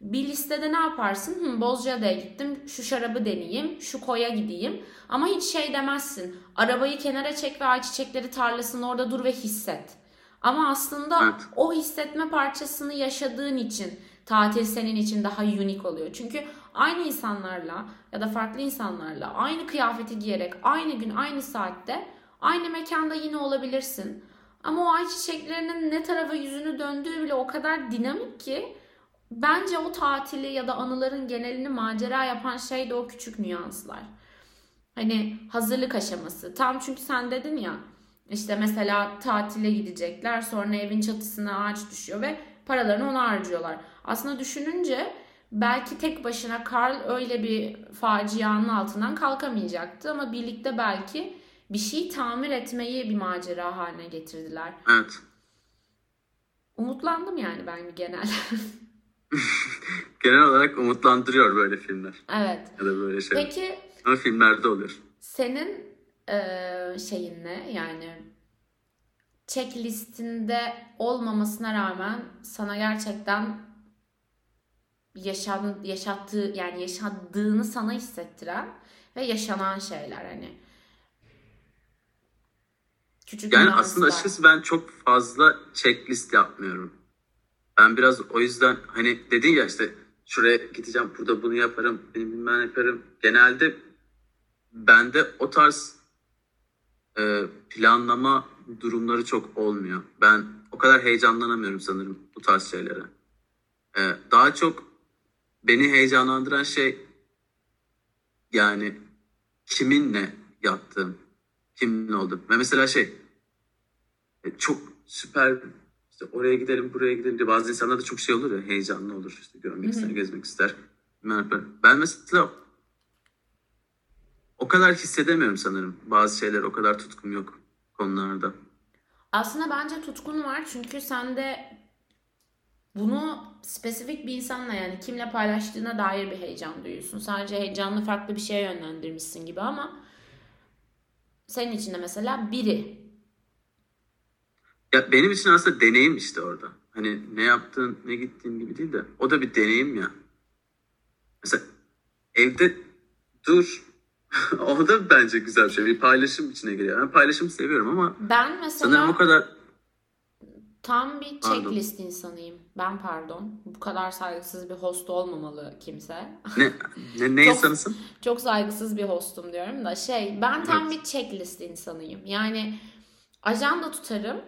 bir listede ne yaparsın? Hı, Bozcaada'ya gittim, şu şarabı deneyeyim, şu koya gideyim. Ama hiç şey demezsin. Arabayı kenara çek ve ayçiçekleri tarlasının orada dur ve hisset. Ama aslında evet, o hissetme parçasını yaşadığın için tatil senin için daha unik oluyor. Çünkü aynı insanlarla ya da farklı insanlarla aynı kıyafeti giyerek aynı gün aynı saatte Aynı mekanda yine olabilirsin. Ama o ayçiçeklerinin ne tarafa yüzünü döndüğü bile o kadar dinamik ki bence o tatili ya da anıların genelini macera yapan şey de o küçük nüanslar. Hani hazırlık aşaması. Tam çünkü sen dedin ya işte mesela tatile gidecekler, sonra evin çatısına ağaç düşüyor ve paralarını ona harcıyorlar. Aslında düşününce belki tek başına Karl öyle bir facianın altından kalkamayacaktı ama birlikte belki bir şey tamir etmeyi bir macera haline getirdiler. Evet. Umutlandım yani ben genel. Genel olarak umutlandırıyor böyle filmler. Evet. Ya da böyle şeyler. Peki. Ama filmlerde oluyor. Senin e, şeyin ne? Yani checklistinde olmamasına rağmen sana gerçekten yaşadı, yaşattığı yani yaşadığını sana hissettiren ve yaşanan şeyler hani. Küçük yani aslında açıkçası ben çok fazla checklist yapmıyorum. Ben biraz o yüzden hani dedin ya işte şuraya gideceğim, burada bunu yaparım, bilmem ne yaparım. Genelde bende o tarz e, planlama durumları çok olmuyor. Ben o kadar heyecanlanamıyorum sanırım bu tarz şeylere. E, daha çok beni heyecanlandıran şey yani kiminle yattığım, kiminle oldum. Ve mesela şey çok süper işte oraya gidelim, buraya gidelim diye bazı insanlar da çok şey olur ya, heyecanlı olur işte görmek ister, gezmek ister. Ben mesela o kadar hissedemiyorum sanırım bazı şeyler, o kadar tutkum yok konularda. Aslında bence tutkun var çünkü sen de bunu spesifik bir insanla yani kimle paylaştığına dair bir heyecan duyuyorsun. Sadece heyecanını farklı bir şeye yönlendirmişsin gibi ama senin için de mesela biri. Ya benim için aslında deneyim işte orada. Hani ne yaptığın, ne gittiğin gibi değil de o da bir deneyim ya. Mesela evde dur. O da bence güzel bir şey. Bir paylaşım içine giriyor. Ben paylaşımı seviyorum ama ben mesela sanırım o kadar tam bir checklist pardon. insanıyım. Ben pardon. Bu kadar saygısız bir host olmamalı kimse. Ne ne, ne çok, insanısın? Çok saygısız bir hostum diyorum da şey ben tam evet. bir checklist insanıyım. Yani ajanda tutarım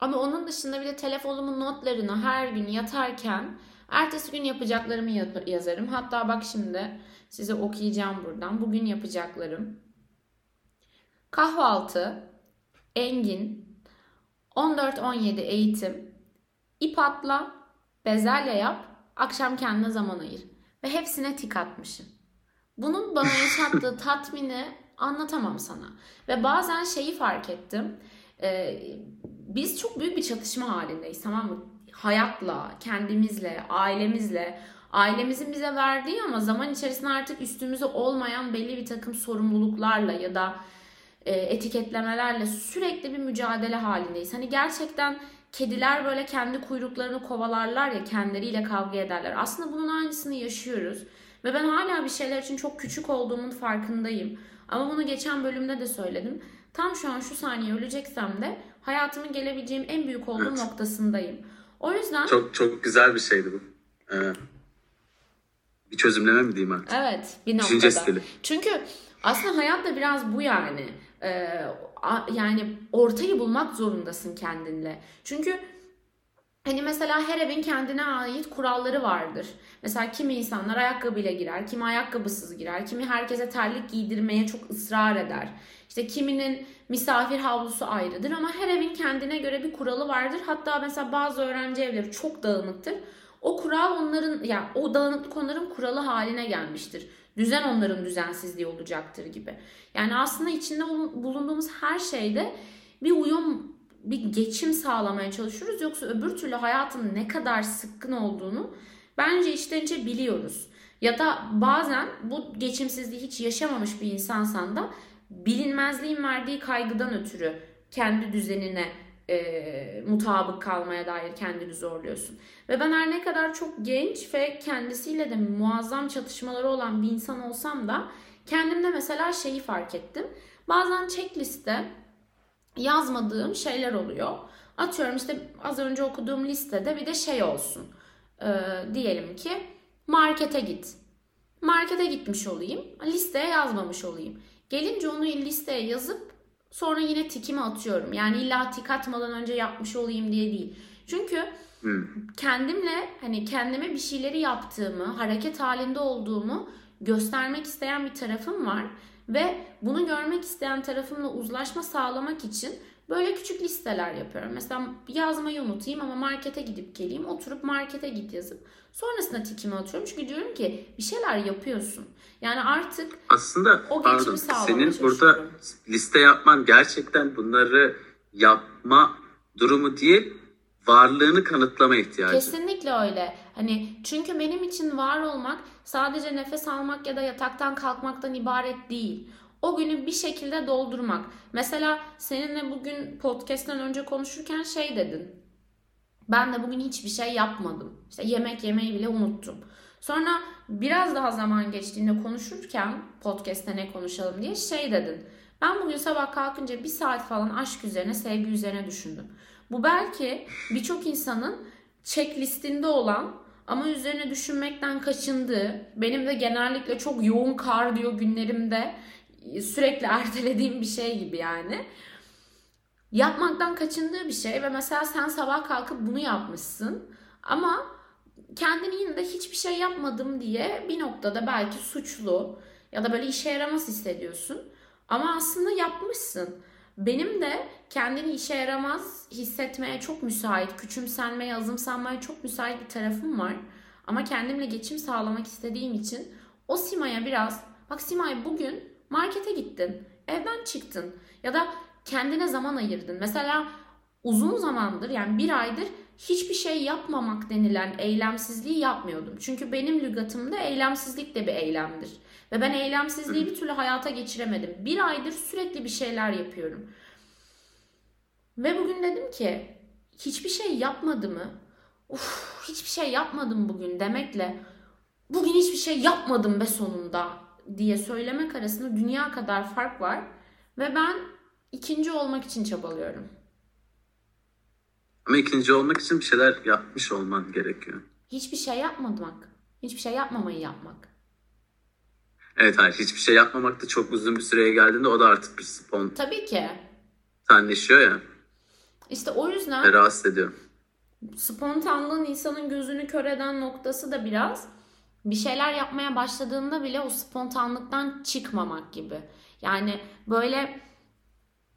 ama onun dışında bir de telefonumun notlarını her gün yatarken ertesi gün yapacaklarımı yazarım. Hatta bak şimdi size okuyacağım buradan. Bugün yapacaklarım. Kahvaltı, Engin, on dört on yedi eğitim, ip atla, bezelye yap, akşam kendine zaman ayır. Ve hepsine tik atmışım. Bunun bana yaşattığı tatmini anlatamam sana. Ve bazen şeyi fark ettim. Ee, biz çok büyük bir çatışma halindeyiz, tamam mı? Hayatla, kendimizle, ailemizle, ailemizin bize verdiği ama zaman içerisinde artık üstümüze olmayan belli bir takım sorumluluklarla ya da etiketlemelerle sürekli bir mücadele halindeyiz. Hani gerçekten kediler böyle kendi kuyruklarını kovalarlar ya, kendileriyle kavga ederler. Aslında bunun aynısını yaşıyoruz. Ve ben hala bir şeyler için çok küçük olduğumun farkındayım. Ama bunu geçen bölümde de söyledim. Tam şu an şu saniye öleceksem de hayatımın gelebileceğim en büyük olduğum evet. noktasındayım. O yüzden... Çok çok güzel bir şeydi bu. Ee, bir çözümleme mi diyeyim artık? Evet. Bir noktada. Düşünce stili. Çünkü aslında hayat da biraz bu yani. Ee, yani ortayı bulmak zorundasın kendinle. Çünkü hani mesela her evin kendine ait kuralları vardır. Mesela kimi insanlar ayakkabıyla girer, kimi ayakkabısız girer, kimi herkese terlik giydirmeye çok ısrar eder. İşte kiminin misafir havlusu ayrıdır ama her evin kendine göre bir kuralı vardır. Hatta mesela bazı öğrenci evleri çok dağınıktır. O kural onların, yani o dağınıklık onların kuralı haline gelmiştir. Düzen onların düzensizliği olacaktır gibi. Yani aslında içinde bulunduğumuz her şeyde bir uyum, bir geçim sağlamaya çalışıyoruz. Yoksa öbür türlü hayatın ne kadar sıkkın olduğunu bence içten içe biliyoruz. Ya da bazen bu geçimsizliği hiç yaşamamış bir insansan da bilinmezliğin verdiği kaygıdan ötürü kendi düzenine E, mutabık kalmaya dair kendini zorluyorsun. Ve ben her ne kadar çok genç ve kendisiyle de muazzam çatışmaları olan bir insan olsam da kendimde mesela şeyi fark ettim. Bazen checkliste yazmadığım şeyler oluyor. Atıyorum işte az önce okuduğum listede bir de şey olsun. E, diyelim ki markete git. Markete gitmiş olayım. Listeye yazmamış olayım. Gelince onu listeye yazıp Sonra yine tikimi atıyorum. Yani illa tik atmadan önce yapmış olayım diye değil. Çünkü kendimle, hani kendime bir şeyleri yaptığımı, hareket halinde olduğumu göstermek isteyen bir tarafım var. Ve bunu görmek isteyen tarafımla uzlaşma sağlamak için böyle küçük listeler yapıyorum. Mesela yazmayı unutayım ama markete gidip geleyim. Oturup markete git yazıp sonrasında tikimi atıyorum. Çünkü diyorum ki bir şeyler yapıyorsun. Yani artık aslında o pardon, senin burada liste yapman gerçekten bunları yapma durumu değil, varlığını kanıtlama ihtiyacı. Kesinlikle öyle. Hani çünkü benim için var olmak sadece nefes almak ya da yataktan kalkmaktan ibaret değil. O günü bir şekilde doldurmak. Mesela seninle bugün podcast'ten önce konuşurken şey dedin. Ben de bugün hiçbir şey yapmadım. İşte yemek yemeyi bile unuttum. Sonra biraz daha zaman geçtiğinde konuşurken podcast'te ne konuşalım diye şey dedin. Ben bugün sabah kalkınca bir saat falan aşk üzerine, sevgi üzerine düşündüm. Bu belki birçok insanın checklistinde olan ama üzerine düşünmekten kaçındığı, benim de genellikle çok yoğun kardiyo günlerimde sürekli ertelediğim bir şey gibi yani. Yapmaktan kaçındığı bir şey ve mesela sen sabah kalkıp bunu yapmışsın ama kendini yine de hiçbir şey yapmadım diye bir noktada belki suçlu ya da böyle işe yaramaz hissediyorsun. Ama aslında yapmışsın. Benim de kendini işe yaramaz hissetmeye çok müsait, küçümsenmeye, azımsanmaya çok müsait bir tarafım var. Ama kendimle geçim sağlamak istediğim için o Simay'a biraz, bak Simay bugün markete gittin, evden çıktın ya da kendine zaman ayırdın. Mesela uzun zamandır, yani bir aydır hiçbir şey yapmamak denilen eylemsizliği yapmıyordum. Çünkü benim lügatımda eylemsizlik de bir eylemdir. Ve ben eylemsizliği bir türlü hayata geçiremedim. Bir aydır sürekli bir şeyler yapıyorum. Ve bugün dedim ki hiçbir şey yapmadımı, uf, hiçbir şey yapmadım bugün demekle bugün hiçbir şey yapmadım be sonunda diye söylemek arasında dünya kadar fark var. Ve ben ikinci olmak için çabalıyorum. Ama ikinci olmak için bir şeyler yapmış olman gerekiyor. Hiçbir şey yapmamak. Hiçbir şey yapmamayı yapmak. Evet, hayır. Hiçbir şey yapmamak da çok uzun bir süreye geldiğinde o da artık bir spon. Tabii ki. Senleşiyor ya. İşte o yüzden. Rahatsız ediyorum. Spontanlığın insanın gözünü kör eden noktası da biraz bir şeyler yapmaya başladığında bile o spontanlıktan çıkmamak gibi. Yani böyle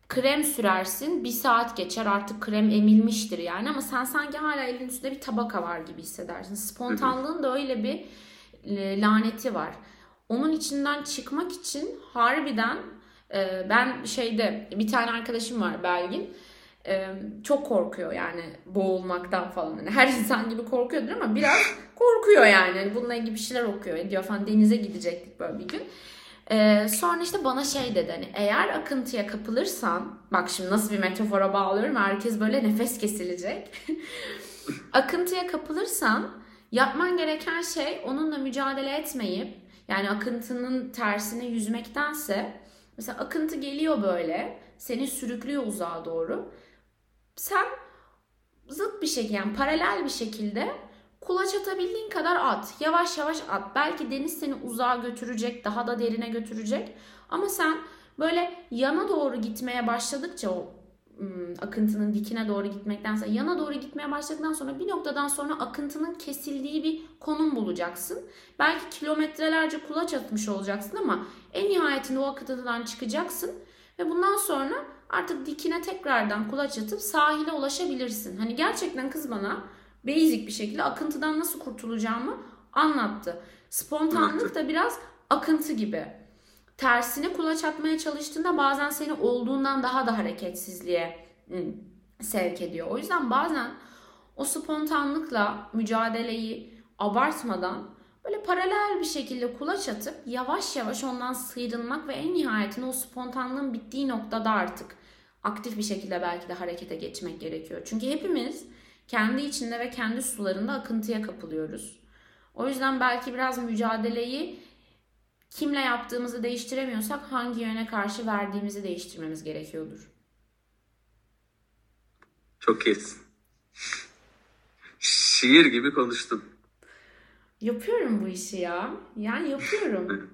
krem sürersin, bir saat geçer artık krem emilmiştir yani ama sen sanki hala elin üstünde bir tabaka var gibi hissedersin. Spontanlığın da öyle bir laneti var. Onun içinden çıkmak için harbiden ben şeyde bir tane arkadaşım var, Belgin, çok korkuyor yani boğulmaktan falan. Yani her insan gibi korkuyordur ama biraz korkuyor yani. Bununla ilgili bir şeyler okuyor ediyor falan, denize gidecektik böyle bir gün. Ee, sonra işte bana şey dedi, hani eğer akıntıya kapılırsan, bak şimdi nasıl bir metafora bağlıyorum, herkes böyle nefes kesilecek. Akıntıya kapılırsan yapman gereken şey onunla mücadele etmeyip, yani akıntının tersine yüzmektense, mesela akıntı geliyor böyle seni sürüklüyor uzağa doğru, sen zıt bir şekilde, yani paralel bir şekilde kulaç atabildiğin kadar at. Yavaş yavaş at. Belki deniz seni uzağa götürecek, daha da derine götürecek. Ama sen böyle yana doğru gitmeye başladıkça, o ım, akıntının dikine doğru gitmektense yana doğru gitmeye başladıktan sonra bir noktadan sonra akıntının kesildiği bir konum bulacaksın. Belki kilometrelerce kulaç atmış olacaksın ama en nihayetinde o akıntıdan çıkacaksın. Ve bundan sonra artık dikine tekrardan kulaç atıp sahile ulaşabilirsin. Hani gerçekten kız bana basic bir şekilde akıntıdan nasıl kurtulacağımı anlattı. Spontanlık da biraz akıntı gibi. Tersine kulaç atmaya çalıştığında bazen seni olduğundan daha da hareketsizliğe sevk ediyor. O yüzden bazen o spontanlıkla mücadeleyi abartmadan böyle paralel bir şekilde kulaç atıp yavaş yavaş ondan sıyrılmak ve en nihayetinde o spontanlığın bittiği noktada artık aktif bir şekilde belki de harekete geçmek gerekiyor. Çünkü hepimiz kendi içinde ve kendi sularında akıntıya kapılıyoruz. O yüzden belki biraz mücadeleyi kimle yaptığımızı değiştiremiyorsak hangi yöne karşı verdiğimizi değiştirmemiz gerekiyordur. Çok iyisin. Şiir gibi konuştum. Yapıyorum bu işi ya. Yani yapıyorum.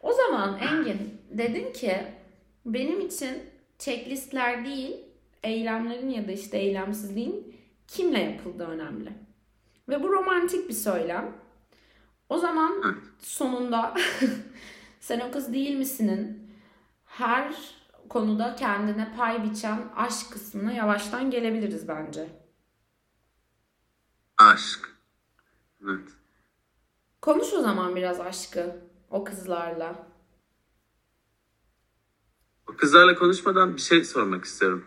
O zaman Engin, dedin ki benim için checklistler değil, eylemlerin ya da işte eylemsizliğin kimle yapıldığı önemli. Ve bu romantik bir söylem. O zaman sonunda Sen O Kız Değil Misin'in her konuda kendine pay biçen aşk kısmına yavaştan gelebiliriz bence. Aşk. Evet. Konuş o zaman biraz aşkı o kızlarla. O kızlarla konuşmadan bir şey sormak istiyorum.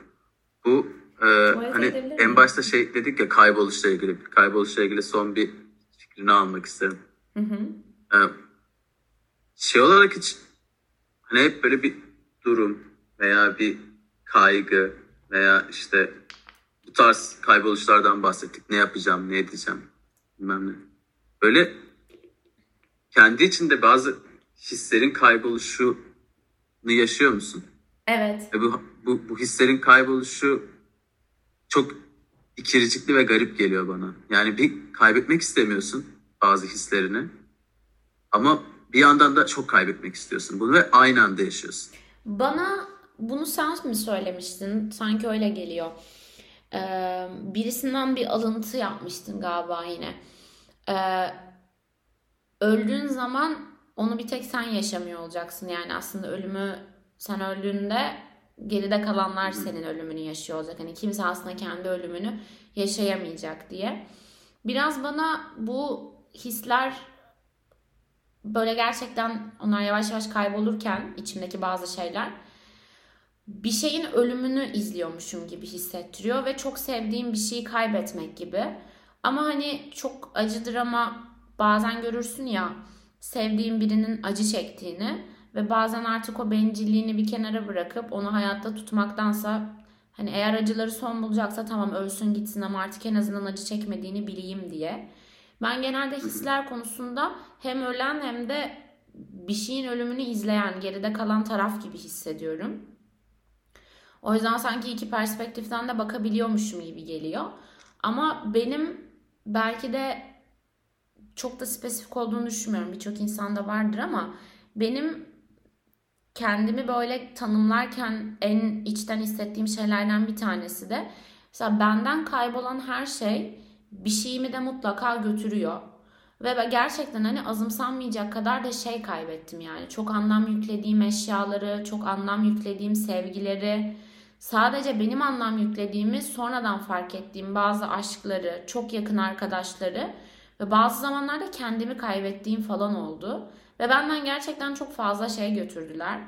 Bu e, hani en başta şey dedik ya, kayboluşla ilgili. Kayboluşla ilgili son bir fikrini almak isterim. Hı hı. E, şey olarak hiç hani hep böyle bir durum veya bir kaygı veya işte bu tarz kayboluşlardan bahsettik. Ne yapacağım, ne edeceğim bilmem ne. Böyle kendi içinde bazı hislerin kayboluşu yaşıyor musun? Evet. Bu, bu, bu hislerin kayboluşu çok ikircikli ve garip geliyor bana. Yani bir kaybetmek istemiyorsun bazı hislerini ama bir yandan da çok kaybetmek istiyorsun bunu ve aynı anda yaşıyorsun. Bana bunu sen mi söylemiştin? Sanki öyle geliyor. Ee, birisinden bir alıntı yapmıştın galiba yine. Ee, öldüğün zaman onu bir tek sen yaşamıyor olacaksın. Yani aslında ölümü sen öldüğünde geride kalanlar senin ölümünü yaşıyor olacak. Hani kimse aslında kendi ölümünü yaşayamayacak diye. Biraz bana bu hisler böyle gerçekten onlar yavaş yavaş kaybolurken içimdeki bazı şeyler bir şeyin ölümünü izliyormuşum gibi hissettiriyor ve çok sevdiğim bir şeyi kaybetmek gibi. Ama hani çok acıdır ama bazen görürsün ya sevdiğin birinin acı çektiğini ve bazen artık o bencilliğini bir kenara bırakıp onu hayatta tutmaktansa hani eğer acıları son bulacaksa tamam ölsün gitsin ama artık en azından acı çekmediğini bileyim diye. Ben genelde hisler konusunda hem ölen hem de bir şeyin ölümünü izleyen, geride kalan taraf gibi hissediyorum. O yüzden sanki iki perspektiften de bakabiliyormuşum gibi geliyor. Ama benim belki de çok da spesifik olduğunu düşünmüyorum. Birçok insanda vardır ama benim kendimi böyle tanımlarken en içten hissettiğim şeylerden bir tanesi de mesela benden kaybolan her şey bir şeyimi de mutlaka götürüyor. Ve gerçekten hani azımsanmayacak kadar da şey kaybettim yani. Çok anlam yüklediğim eşyaları, çok anlam yüklediğim sevgileri, sadece benim anlam yüklediğimi sonradan fark ettiğim bazı aşkları, çok yakın arkadaşları ve bazı zamanlarda kendimi kaybettiğim falan oldu. Ve benden gerçekten çok fazla şey götürdüler.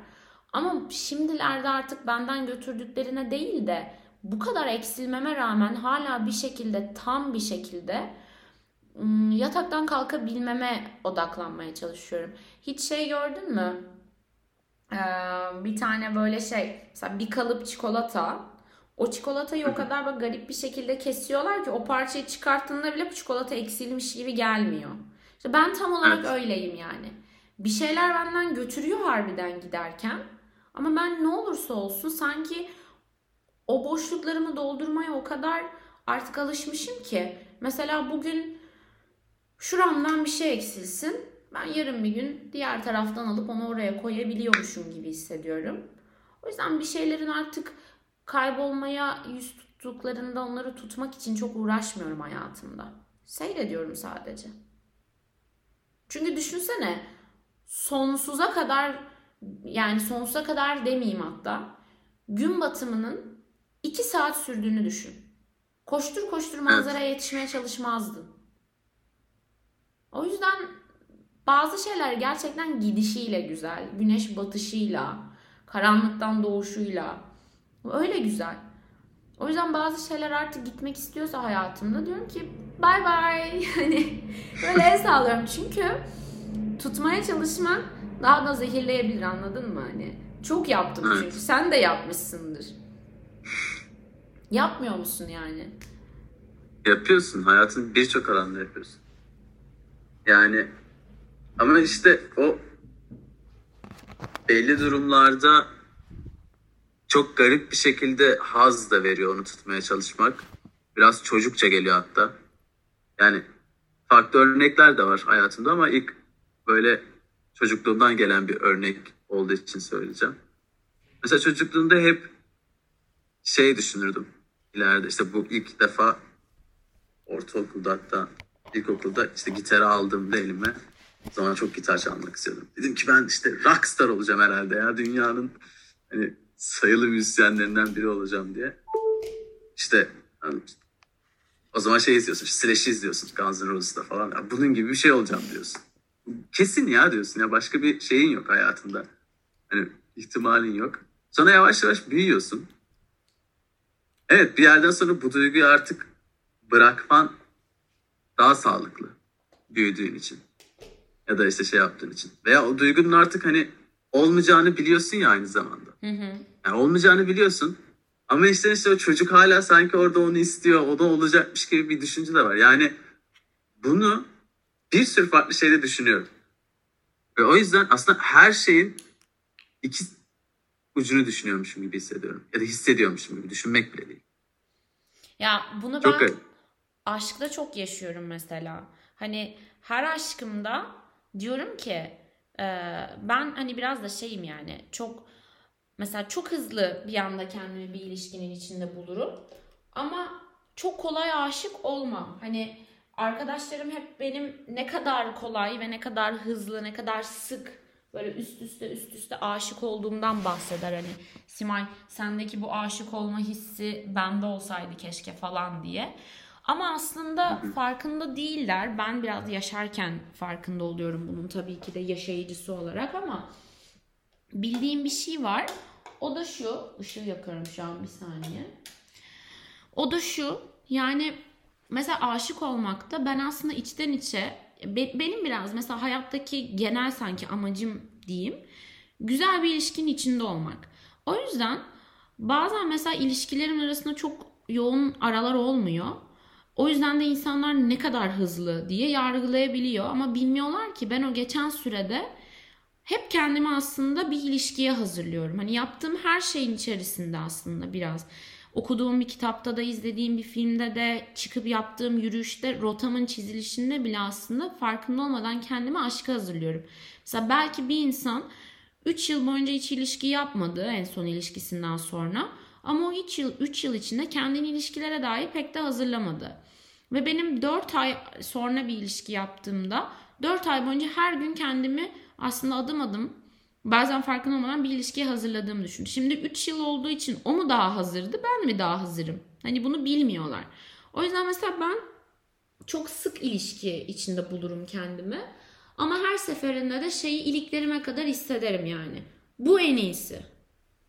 Ama şimdilerde artık benden götürdüklerine değil de bu kadar eksilmeme rağmen hala bir şekilde tam bir şekilde yataktan kalkabilmeme odaklanmaya çalışıyorum. Hiç şey gördün mü? Ee, bir tane böyle şey mesela bir kalıp çikolata, o çikolatayı o kadar böyle garip bir şekilde kesiyorlar ki o parçayı çıkarttığında bile bu çikolata eksilmiş gibi gelmiyor. İşte ben tam olarak evet, öyleyim yani. Bir şeyler benden götürüyor harbiden giderken ama ben ne olursa olsun sanki o boşluklarımı doldurmaya o kadar artık alışmışım ki. Mesela bugün şuramdan bir şey eksilsin. Ben yarın bir gün diğer taraftan alıp onu oraya koyabiliyormuşum gibi hissediyorum. O yüzden bir şeylerin artık kaybolmaya yüz tuttuklarında onları tutmak için çok uğraşmıyorum hayatımda. Seyrediyorum sadece. Çünkü düşünsene sonsuza kadar yani sonsuza kadar demeyeyim hatta gün batımının İki saat sürdüğünü düşün. Koştur koştur manzaraya evet, yetişmeye çalışmazdın. O yüzden bazı şeyler gerçekten gidişiyle güzel. Güneş batışıyla, karanlıktan doğuşuyla. Öyle güzel. O yüzden bazı şeyler artık gitmek istiyorsa hayatımda diyorum ki bye bye. Hani böyle el sağlıyorum. Çünkü tutmaya çalışmak daha da zehirleyebilir, anladın mı? Hani çok yaptım çünkü. Evet. Sen de yapmışsındır. Yapmıyor musun yani? Yapıyorsun. Hayatın birçok alanında yapıyorsun. Yani ama işte o belli durumlarda çok garip bir şekilde haz da veriyor onu tutmaya çalışmak. Biraz çocukça geliyor hatta. Yani farklı örnekler de var hayatımda ama ilk böyle çocukluğumdan gelen bir örnek olduğu için söyleyeceğim. Mesela çocukluğumda hep şey düşünürdüm ileride, işte bu ilk defa ortaokulda, hatta ilkokulda işte gitarı aldığımda elime, o zaman çok gitar çalmak istiyordum. Dedim ki ben işte rockstar olacağım herhalde ya, dünyanın hani sayılı müzisyenlerinden biri olacağım diye. İşte hani, o zaman şey izliyorsun, Slash'i izliyorsun, Guns N' Roses'da falan. Ya bunun gibi bir şey olacağım diyorsun. Kesin ya diyorsun ya, başka bir şeyin yok hayatında. Hani ihtimalin yok. Sonra yavaş yavaş büyüyorsun. Evet, bir yerden sonra bu duyguyu artık bırakman daha sağlıklı. Büyüdüğün için. Ya da işte şey yaptığın için. Veya o duygunun artık hani olmayacağını biliyorsun ya aynı zamanda. Hı hı. Yani olmayacağını biliyorsun. Ama işte işte o çocuk hala sanki orada onu istiyor, o da olacakmış gibi bir düşünce de var. Yani bunu bir sürü farklı şeyde düşünüyorum. Ve o yüzden aslında her şeyin iki ucunu düşünüyormuşum gibi hissediyorum. Ya da hissediyormuşum gibi, düşünmek bile değil. Ya bunu çok ben öyle. Aşkta çok yaşıyorum mesela. Hani her aşkımda diyorum ki ben hani biraz da şeyim yani çok... Mesela çok hızlı bir anda kendimi bir ilişkinin içinde bulurum. Ama çok kolay aşık olmam. Hani arkadaşlarım hep benim ne kadar kolay ve ne kadar hızlı, ne kadar sık böyle üst üste üst üste aşık olduğumdan bahseder. Hani Simay, sendeki bu aşık olma hissi bende olsaydı keşke falan diye. Ama aslında farkında değiller. Ben biraz yaşarken farkında oluyorum bunun, tabii ki de yaşayıcısı olarak, ama bildiğim bir şey var. O da şu, ışığı yakıyorum şu an bir saniye. O da şu, yani mesela aşık olmakta ben aslında içten içe, benim biraz mesela hayattaki genel sanki amacım diyeyim, güzel bir ilişkinin içinde olmak. O yüzden bazen mesela ilişkilerim arasında çok yoğun aralar olmuyor. O yüzden de insanlar ne kadar hızlı diye yargılayabiliyor ama bilmiyorlar ki ben o geçen sürede hep kendimi aslında bir ilişkiye hazırlıyorum. Hani yaptığım her şeyin içerisinde aslında biraz. Okuduğum bir kitapta da, izlediğim bir filmde de, çıkıp yaptığım yürüyüşte, rotamın çizilişinde bile aslında farkında olmadan kendimi aşka hazırlıyorum. Mesela belki bir insan üç yıl boyunca hiç ilişki yapmadı en son ilişkisinden sonra. Ama o üç yıl içinde kendini ilişkilere dair pek de hazırlamadı. Ve benim dört ay sonra bir ilişki yaptığımda dört ay boyunca her gün kendimi aslında adım adım bazen farkında olmadan bir ilişkiye hazırladığımı düşün. Şimdi üç yıl olduğu için o mu daha hazırdı, ben mi daha hazırım? Hani bunu bilmiyorlar. O yüzden mesela ben çok sık ilişki içinde bulurum kendimi. Ama her seferinde de şeyi iliklerime kadar hissederim yani. Bu en iyisi.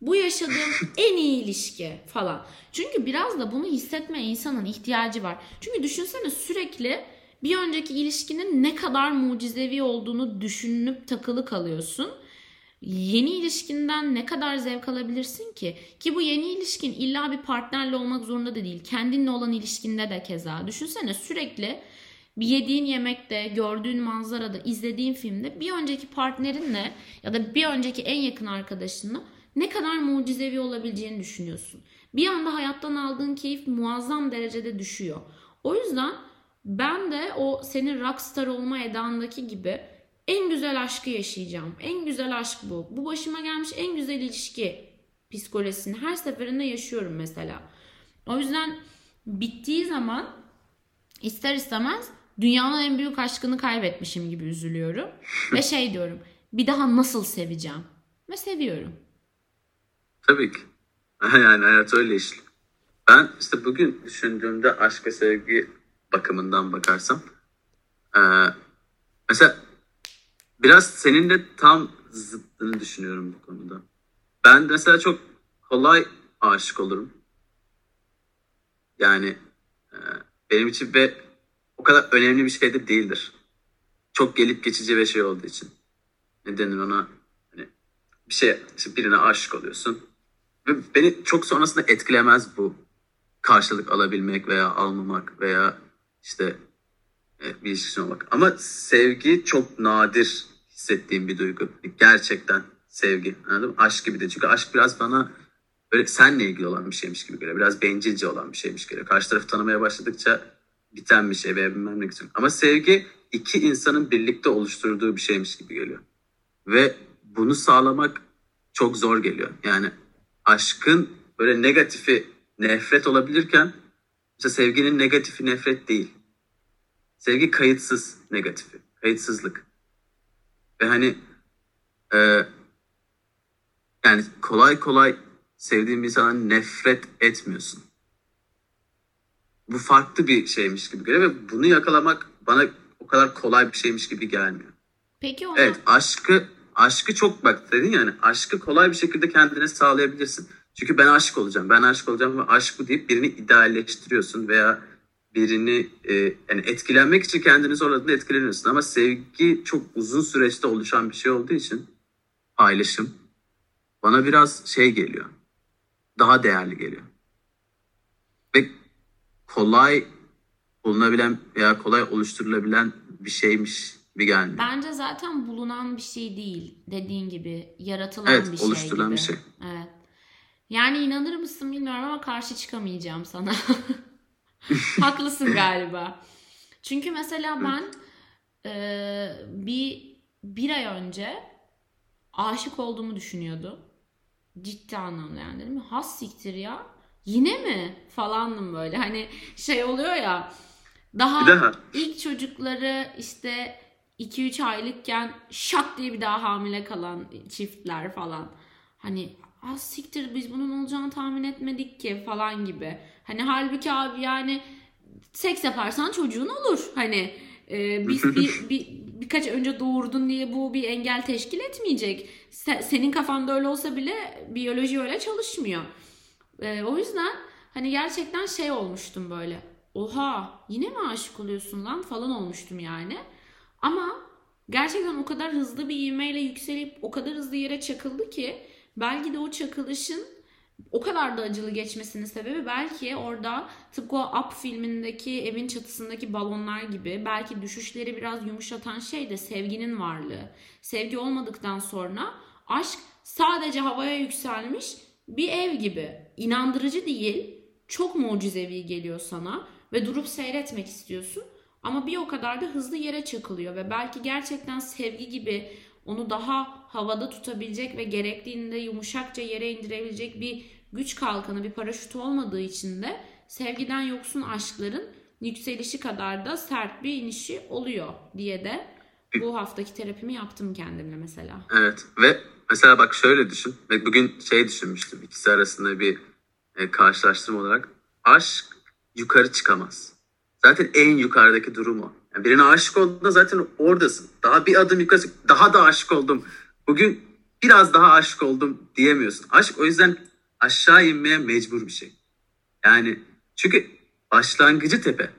Bu yaşadığım en iyi ilişki falan. Çünkü biraz da bunu hissetmeye insanın ihtiyacı var. Çünkü düşünsene, sürekli bir önceki ilişkinin ne kadar mucizevi olduğunu düşünüp takılı kalıyorsun. Yeni ilişkinden ne kadar zevk alabilirsin ki? Ki bu yeni ilişkin illa bir partnerle olmak zorunda da değil. Kendinle olan ilişkinde de keza. Düşünsene, sürekli bir yediğin yemekte, gördüğün manzarada, izlediğin filmde bir önceki partnerinle ya da bir önceki en yakın arkadaşınla ne kadar mucizevi olabileceğini düşünüyorsun. Bir anda hayattan aldığın keyif muazzam derecede düşüyor. O yüzden ben de o senin rockstar olma edandaki gibi en güzel aşkı yaşayacağım. En güzel aşk bu. Bu başıma gelmiş en güzel ilişki psikolojisini her seferinde yaşıyorum mesela. O yüzden bittiği zaman ister istemez dünyanın en büyük aşkını kaybetmişim gibi üzülüyorum. Ve şey diyorum, bir daha nasıl seveceğim? Ve seviyorum. Tabii ki. Yani hayat öyle işliyor. Ben işte bugün düşündüğümde aşk ve sevgi bakımından bakarsam ee, mesela biraz seninle tam zıttını düşünüyorum bu konuda. Ben mesela çok kolay aşık olurum. Yani e, benim için ve o kadar önemli bir şey de değildir. Çok gelip geçici bir şey olduğu için. Ne denir ona? Hani bir şey, işte birine aşık oluyorsun. Ve beni çok sonrasında etkilemez bu. Karşılık alabilmek veya almamak veya İşte bir ilişkisine bak. Ama sevgi çok nadir hissettiğim bir duygu. Gerçekten sevgi. Anladın mı? Aşk gibi de. Çünkü aşk biraz bana böyle seninle ilgili olan bir şeymiş gibi geliyor. Biraz bencilce olan bir şeymiş geliyor. Karşı tarafı tanımaya başladıkça biten bir şey veya bilmem ne gibi. Ama sevgi iki insanın birlikte oluşturduğu bir şeymiş gibi geliyor. Ve bunu sağlamak çok zor geliyor. Yani aşkın böyle negatifi nefret olabilirken işte sevginin negatifi nefret değil. Sevgi kayıtsız negatifi. Kayıtsızlık. Ve hani e, yani kolay kolay sevdiğin bir insana nefret etmiyorsun. Bu farklı bir şeymiş gibi geliyor ve bunu yakalamak bana o kadar kolay bir şeymiş gibi gelmiyor. Peki ona... Evet, aşkı aşkı çok bak dedin yani aşkı kolay bir şekilde kendine sağlayabilirsin. Çünkü ben aşık olacağım, ben aşık olacağım ve aşk bu deyip birini idealleştiriyorsun veya birini e, yani etkilenmek için kendini zorladığında etkileniyorsun. Ama sevgi çok uzun süreçte oluşan bir şey olduğu için paylaşım bana biraz şey geliyor, daha değerli geliyor. Ve kolay bulunabilen veya kolay oluşturulabilen bir şeymiş bir gelmiyor. Bence zaten bulunan bir şey değil, dediğin gibi yaratılan evet, bir şey gibi. Evet, oluşturulan bir şey. Evet. Yani inanır mısın bilmiyorum ama karşı çıkamayacağım sana. Haklısın galiba. Çünkü mesela ben e, bir bir ay önce aşık olduğumu düşünüyordum. Ciddi anlamda yani dedim. Has siktir ya. Yine mi? Falandım böyle. Hani şey oluyor ya. Daha, daha. ilk çocukları işte iki üç aylıkken şak diye bir daha hamile kalan çiftler falan. Hani az siktir biz bunun olacağını tahmin etmedik ki falan gibi. Hani halbuki abi yani seks yaparsan çocuğun olur. Hani e, biz bir, bir birkaç önce doğurdun diye bu bir engel teşkil etmeyecek. Se, senin kafanda öyle olsa bile biyoloji öyle çalışmıyor. E, o yüzden hani gerçekten şey olmuştum böyle. Oha yine mi aşık oluyorsun lan falan olmuştum yani. Ama gerçekten o kadar hızlı bir ivmeyle yükselip o kadar hızlı yere çakıldı ki belki de o çakılışın o kadar da acılı geçmesinin sebebi belki orada tıpkı o Up filmindeki evin çatısındaki balonlar gibi belki düşüşleri biraz yumuşatan şey de sevginin varlığı. Sevgi olmadıktan sonra aşk sadece havaya yükselmiş bir ev gibi. İnandırıcı değil, çok mucizevi geliyor sana ve durup seyretmek istiyorsun ama bir o kadar da hızlı yere çakılıyor ve belki gerçekten sevgi gibi onu daha havada tutabilecek ve gerektiğinde yumuşakça yere indirebilecek bir güç kalkanı, bir paraşüt olmadığı için de sevgiden yoksun aşkların yükselişi kadar da sert bir inişi oluyor diye de bu haftaki terapimi yaptım kendimle mesela. Evet ve mesela bak şöyle düşün. Bugün şey düşünmüştüm ikisi arasında bir karşılaştırma olarak. Aşk yukarı çıkamaz. Zaten en yukarıdaki durum o. Yani birine aşık olduğunda zaten oradasın. Daha bir adım yukarı çık. Daha da aşık oldum. Bugün biraz daha aşık oldum diyemiyorsun. Aşk o yüzden aşağı inmeye mecbur bir şey. Yani çünkü başlangıcı tepe.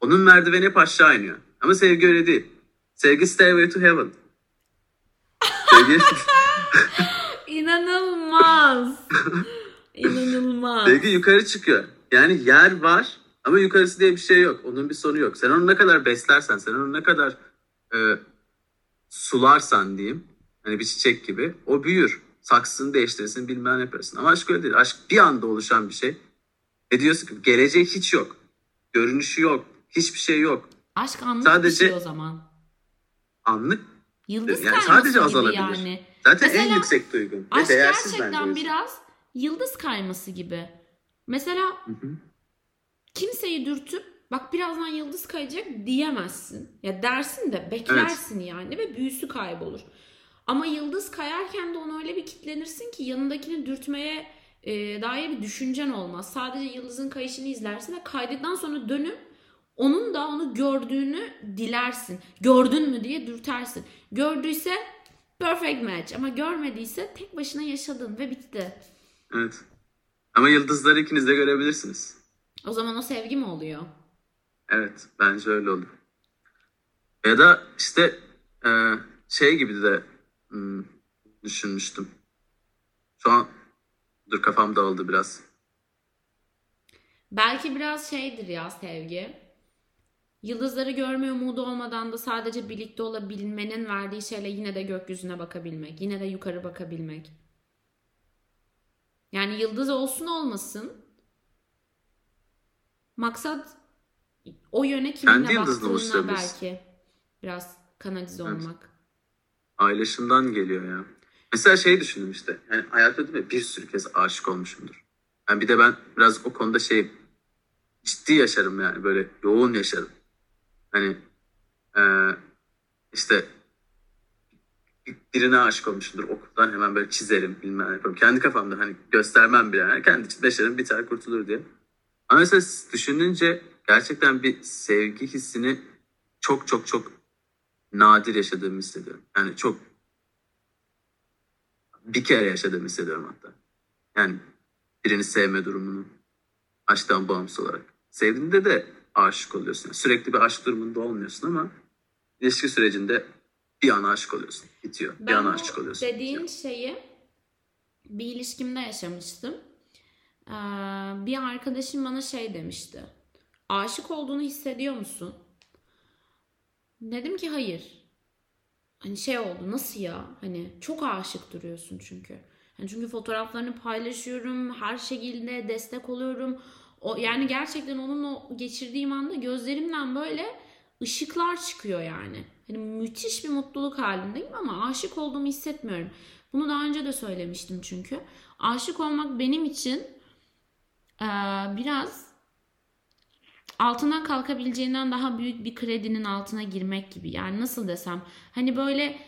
Onun merdiveni hep aşağı iniyor. Ama sevgi öyle değil. Sevgi stairway to heaven. Sevgi... İnanılmaz. İnanılmaz. Sevgi yukarı çıkıyor. Yani yer var. Ama yukarısı diye bir şey yok. Onun bir sonu yok. Sen onu ne kadar beslersen, sen onu ne kadar e, sularsan diyeyim. Hani bir çiçek gibi. O büyür. Saksını değiştirirsin, bilmem ne yaparsın. Ama aşk öyle değil. Aşk bir anda oluşan bir şey. E diyorsun ki geleceği hiç yok. Görünüşü yok. Hiçbir şey yok. Aşk anlık sadece, bir şey o zaman. Anlık. Yıldız yani sadece azalabilir. Yani. Zaten mesela, en yüksek duygu. Aşk gerçekten biraz yıldız kayması gibi. Mesela... Hı hı. Kimseyi dürtüp bak birazdan yıldız kayacak diyemezsin. Ya dersin de beklersin evet. Yani ve büyüsü kaybolur. Ama yıldız kayarken de ona öyle bir kitlenirsin ki yanındakini dürtmeye e, dair bir düşüncen olmaz. Sadece yıldızın kayışını izlersin ve kaydıktan sonra dönüp onun da onu gördüğünü dilersin. Gördün mü diye dürtersin. Gördüyse perfect match ama görmediyse tek başına yaşadın ve bitti. Evet. Ama yıldızları ikiniz de görebilirsiniz. O zaman o sevgi mi oluyor? Evet, bence öyle oluyor. Ya da işte şey gibi de düşünmüştüm. Şu an dur kafam dağıldı biraz. Belki biraz şeydir ya sevgi. Yıldızları görme umudu olmadan da sadece birlikte olabilmenin verdiği şeyle yine de gökyüzüne bakabilmek. Yine de yukarı bakabilmek. Yani yıldız olsun olmasın. Maksat o yöne kiminle baktığına belki biraz kanalize evet. Olmak. Paylaşımdan geliyor ya. Mesela şey düşündüm işte. Yani hayatta değil mi? Bir sürü kez aşık olmuşumdur. Yani bir de ben biraz o konuda şeyim, ciddi yaşarım yani, böyle yoğun yaşarım. Hani e, işte birine aşık olmuşumdur, okuldan hemen böyle çizerim, bilmem ne yaparım. Kendi kafamda hani göstermem bile yani. Kendi içinde yaşarım, biter kurtulur diye. Ama mesela düşününce gerçekten bir sevgi hissini çok çok çok nadir yaşadığımı hissediyorum. Yani çok bir kere yaşadığımı hissediyorum hatta. Yani birini sevme durumunu aşktan bağımsız olarak. Sevdiğinde de aşık oluyorsun. Yani sürekli bir aşk durumunda olmuyorsun ama ilişki sürecinde bir an aşık oluyorsun. Bitiyor. Ben bir an aşık oluyorsun. Ben dediğin bitiyor. Şeyi bir ilişkimde yaşamıştım. Ee, bir arkadaşım bana şey demişti. Aşık olduğunu hissediyor musun? Dedim ki hayır. Hani şey oldu, nasıl ya? Hani çok aşık duruyorsun çünkü. Yani çünkü fotoğraflarını paylaşıyorum, her şekilde destek oluyorum. O, yani gerçekten onun o geçirdiğim anda gözlerimden böyle ışıklar çıkıyor yani. Hani müthiş bir mutluluk halindeyim ama aşık olduğumu hissetmiyorum. Bunu daha önce de söylemiştim çünkü. Aşık olmak benim için e, biraz altından kalkabileceğinden daha büyük bir kredinin altına girmek gibi. Yani nasıl desem, hani böyle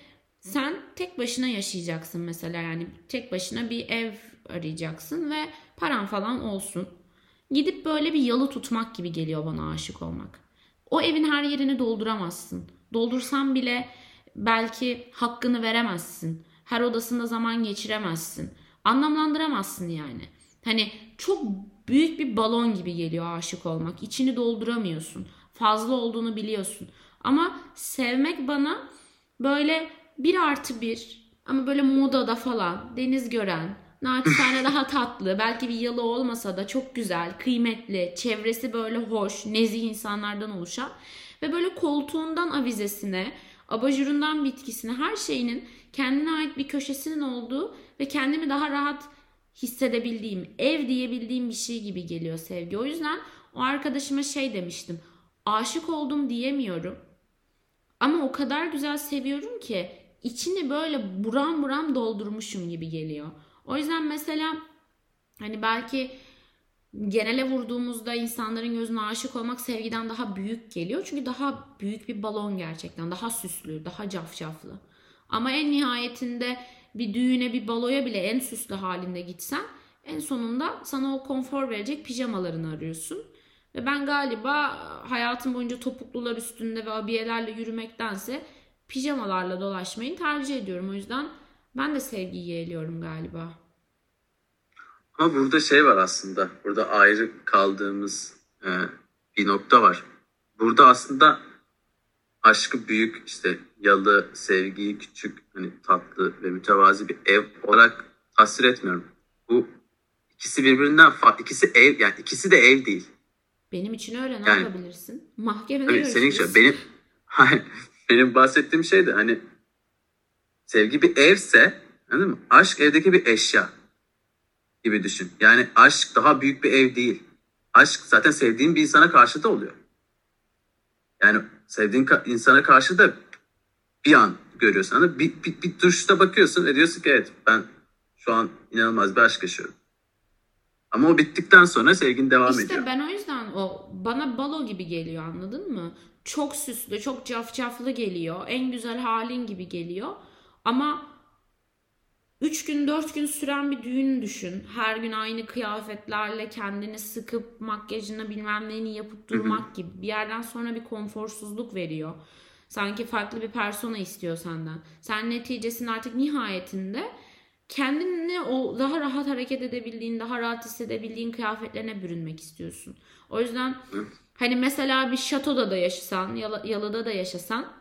sen tek başına yaşayacaksın mesela, yani tek başına bir ev arayacaksın ve paran falan olsun. Gidip böyle bir yalı tutmak gibi geliyor bana aşık olmak. O evin her yerini dolduramazsın. Doldursan bile belki hakkını veremezsin. Her odasında zaman geçiremezsin. Anlamlandıramazsın yani. Hani çok büyük bir balon gibi geliyor aşık olmak. İçini dolduramıyorsun. Fazla olduğunu biliyorsun. Ama sevmek bana böyle bir artı bir ama böyle modada falan, deniz gören, naçizane daha tatlı, belki bir yalı olmasa da çok güzel, kıymetli, çevresi böyle hoş, nezih insanlardan oluşan ve böyle koltuğundan avizesine, abajurundan bitkisine, her şeyinin kendine ait bir köşesinin olduğu ve kendimi daha rahat hissedebildiğim, ev diyebildiğim bir şey gibi geliyor sevgi. O yüzden o arkadaşıma şey demiştim, aşık oldum diyemiyorum ama o kadar güzel seviyorum ki içini böyle buram buram doldurmuşum gibi geliyor. O yüzden mesela hani belki genele vurduğumuzda insanların gözüne aşık olmak sevgiden daha büyük geliyor. Çünkü daha büyük bir balon gerçekten. Daha süslü, daha cafcaflı. Ama en nihayetinde bir düğüne, bir baloya bile en süslü halinde gitsen en sonunda sana o konfor verecek pijamalarını arıyorsun. Ve ben galiba hayatım boyunca topuklular üstünde ve abiyelerle yürümektense pijamalarla dolaşmayı tercih ediyorum. O yüzden ben de sevgiyi yeğliyorum galiba. Ama burada şey var aslında. Burada ayrı kaldığımız e, bir nokta var. Burada aslında aşkı büyük, işte yalı, sevgiyi küçük, hani tatlı ve mütevazi bir ev olarak tasvir etmiyorum. Bu ikisi birbirinden farklı. İkisi ev, yani ikisi de ev değil. Benim için öyle ne yani, yapabilirsin? Mahkemede görüşürüz. Senin için benim benim bahsettiğim şey de hani sevgi bir evse, anladın mı? Aşk evdeki bir eşya gibi düşün. Yani aşk daha büyük bir ev değil. Aşk zaten sevdiğin bir insana karşı da oluyor. Yani sevdiğin ka- insana karşı da bir an görüyorsun. Hani bir, bir, bir duruşta bakıyorsun ve diyorsun ki evet, ben şu an inanılmaz bir aşk yaşıyorum. Ama o bittikten sonra sevgin devam işte ediyor. İşte ben o yüzden o bana balo gibi geliyor, anladın mı? Çok süslü, çok cafcaflı geliyor. En güzel halin gibi geliyor. Ama üç gün dört gün süren bir düğün düşün. Her gün aynı kıyafetlerle kendini sıkıp makyajını bilmem neyini yapıp durmak hı hı. gibi. Bir yerden sonra bir konforsuzluk veriyor. Sanki farklı bir persona istiyor senden. Sen neticesinde artık nihayetinde kendini o daha rahat hareket edebildiğin, daha rahat hissedebildiğin kıyafetlerine bürünmek istiyorsun. O yüzden hı. hani mesela bir şatoda da yaşasan, yal- yalıda da yaşasan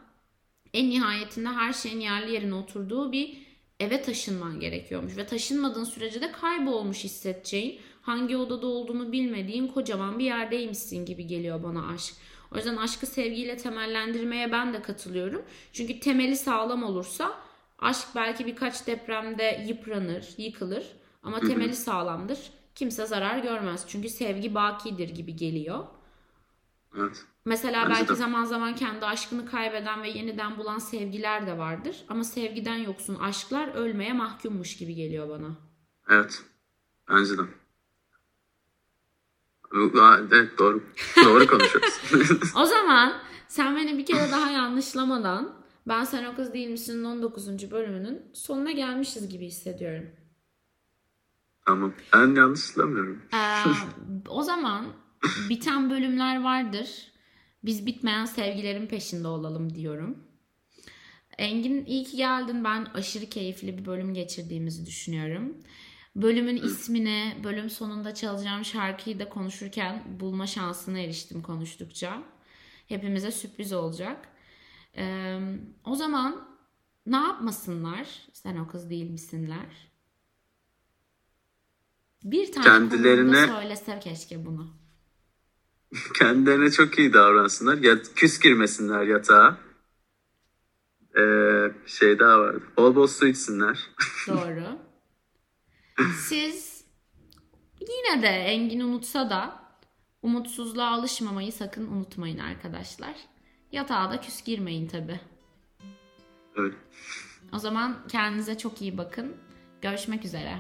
en nihayetinde her şeyin yerli yerine oturduğu bir eve taşınman gerekiyormuş. Ve taşınmadığın sürece de kaybolmuş hissedeceğin, hangi odada olduğunu bilmediğin kocaman bir yerdeymişsin gibi geliyor bana aşk. O yüzden aşkı sevgiyle temellendirmeye ben de katılıyorum. Çünkü temeli sağlam olursa aşk belki birkaç depremde yıpranır, yıkılır ama temeli sağlamdır. Kimse zarar görmez. Çünkü sevgi bakidir gibi geliyor. Evet. Mesela bence belki de zaman zaman kendi aşkını kaybeden ve yeniden bulan sevgiler de vardır. Ama sevgiden yoksun aşklar ölmeye mahkummuş gibi geliyor bana. Evet. Bence de. Evet, doğru. Doğru konuşuyoruz. O zaman sen beni bir kere daha yanlışlamadan ben Sen O Kız Değil Misin'in on dokuzuncu bölümünün sonuna gelmişiz gibi hissediyorum. Tamam. Ben yanlışlamıyorum. Ee, o zaman biten bölümler vardır. Biz bitmeyen sevgilerin peşinde olalım diyorum. Engin, iyi ki geldin. Ben aşırı keyifli bir bölüm geçirdiğimizi düşünüyorum. Bölümün ismini, bölüm sonunda çalacağım şarkıyı da konuşurken bulma şansına eriştim konuştukça. Hepimize sürpriz olacak. Ee, o zaman ne yapmasınlar? Sen o kız değil misinler? Bir tane kendilerine söylese keşke bunu. Kendilerine çok iyi davransınlar. Ya, küs girmesinler yatağa. Ee, şey daha vardı. Bol bol su içsinler. Doğru. Siz yine de Engin unutsa da umutsuzluğa alışmamayı sakın unutmayın arkadaşlar. Yatağa da küs girmeyin tabii. Evet. O zaman kendinize çok iyi bakın. Görüşmek üzere.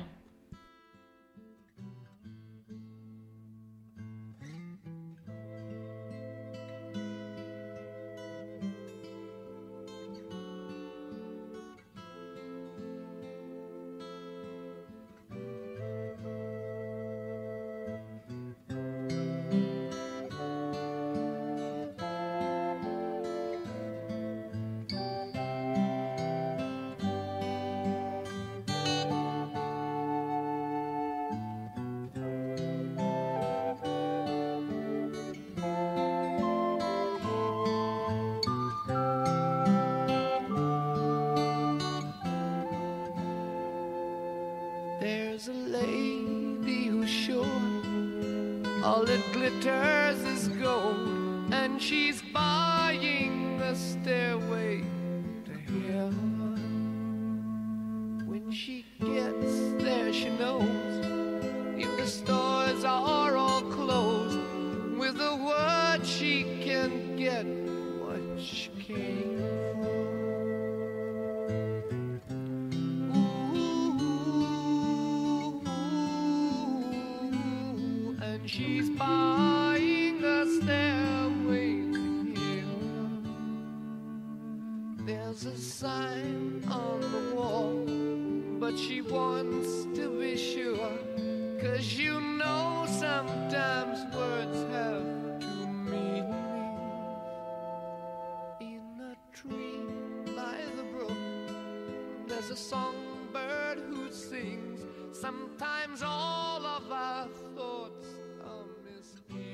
All that glitters is gold, and she's buying the stairway to heaven. When she gets there, she knows if the stores are all closed, with a word she can get what she came for. She's buying a stairway to heaven. There's a sign on the wall, but she wants to be sure, 'cause you know sometimes words have two meanings. In a tree by the brook, there's a songbird who sings. Sometimes all of our thoughts. Yeah.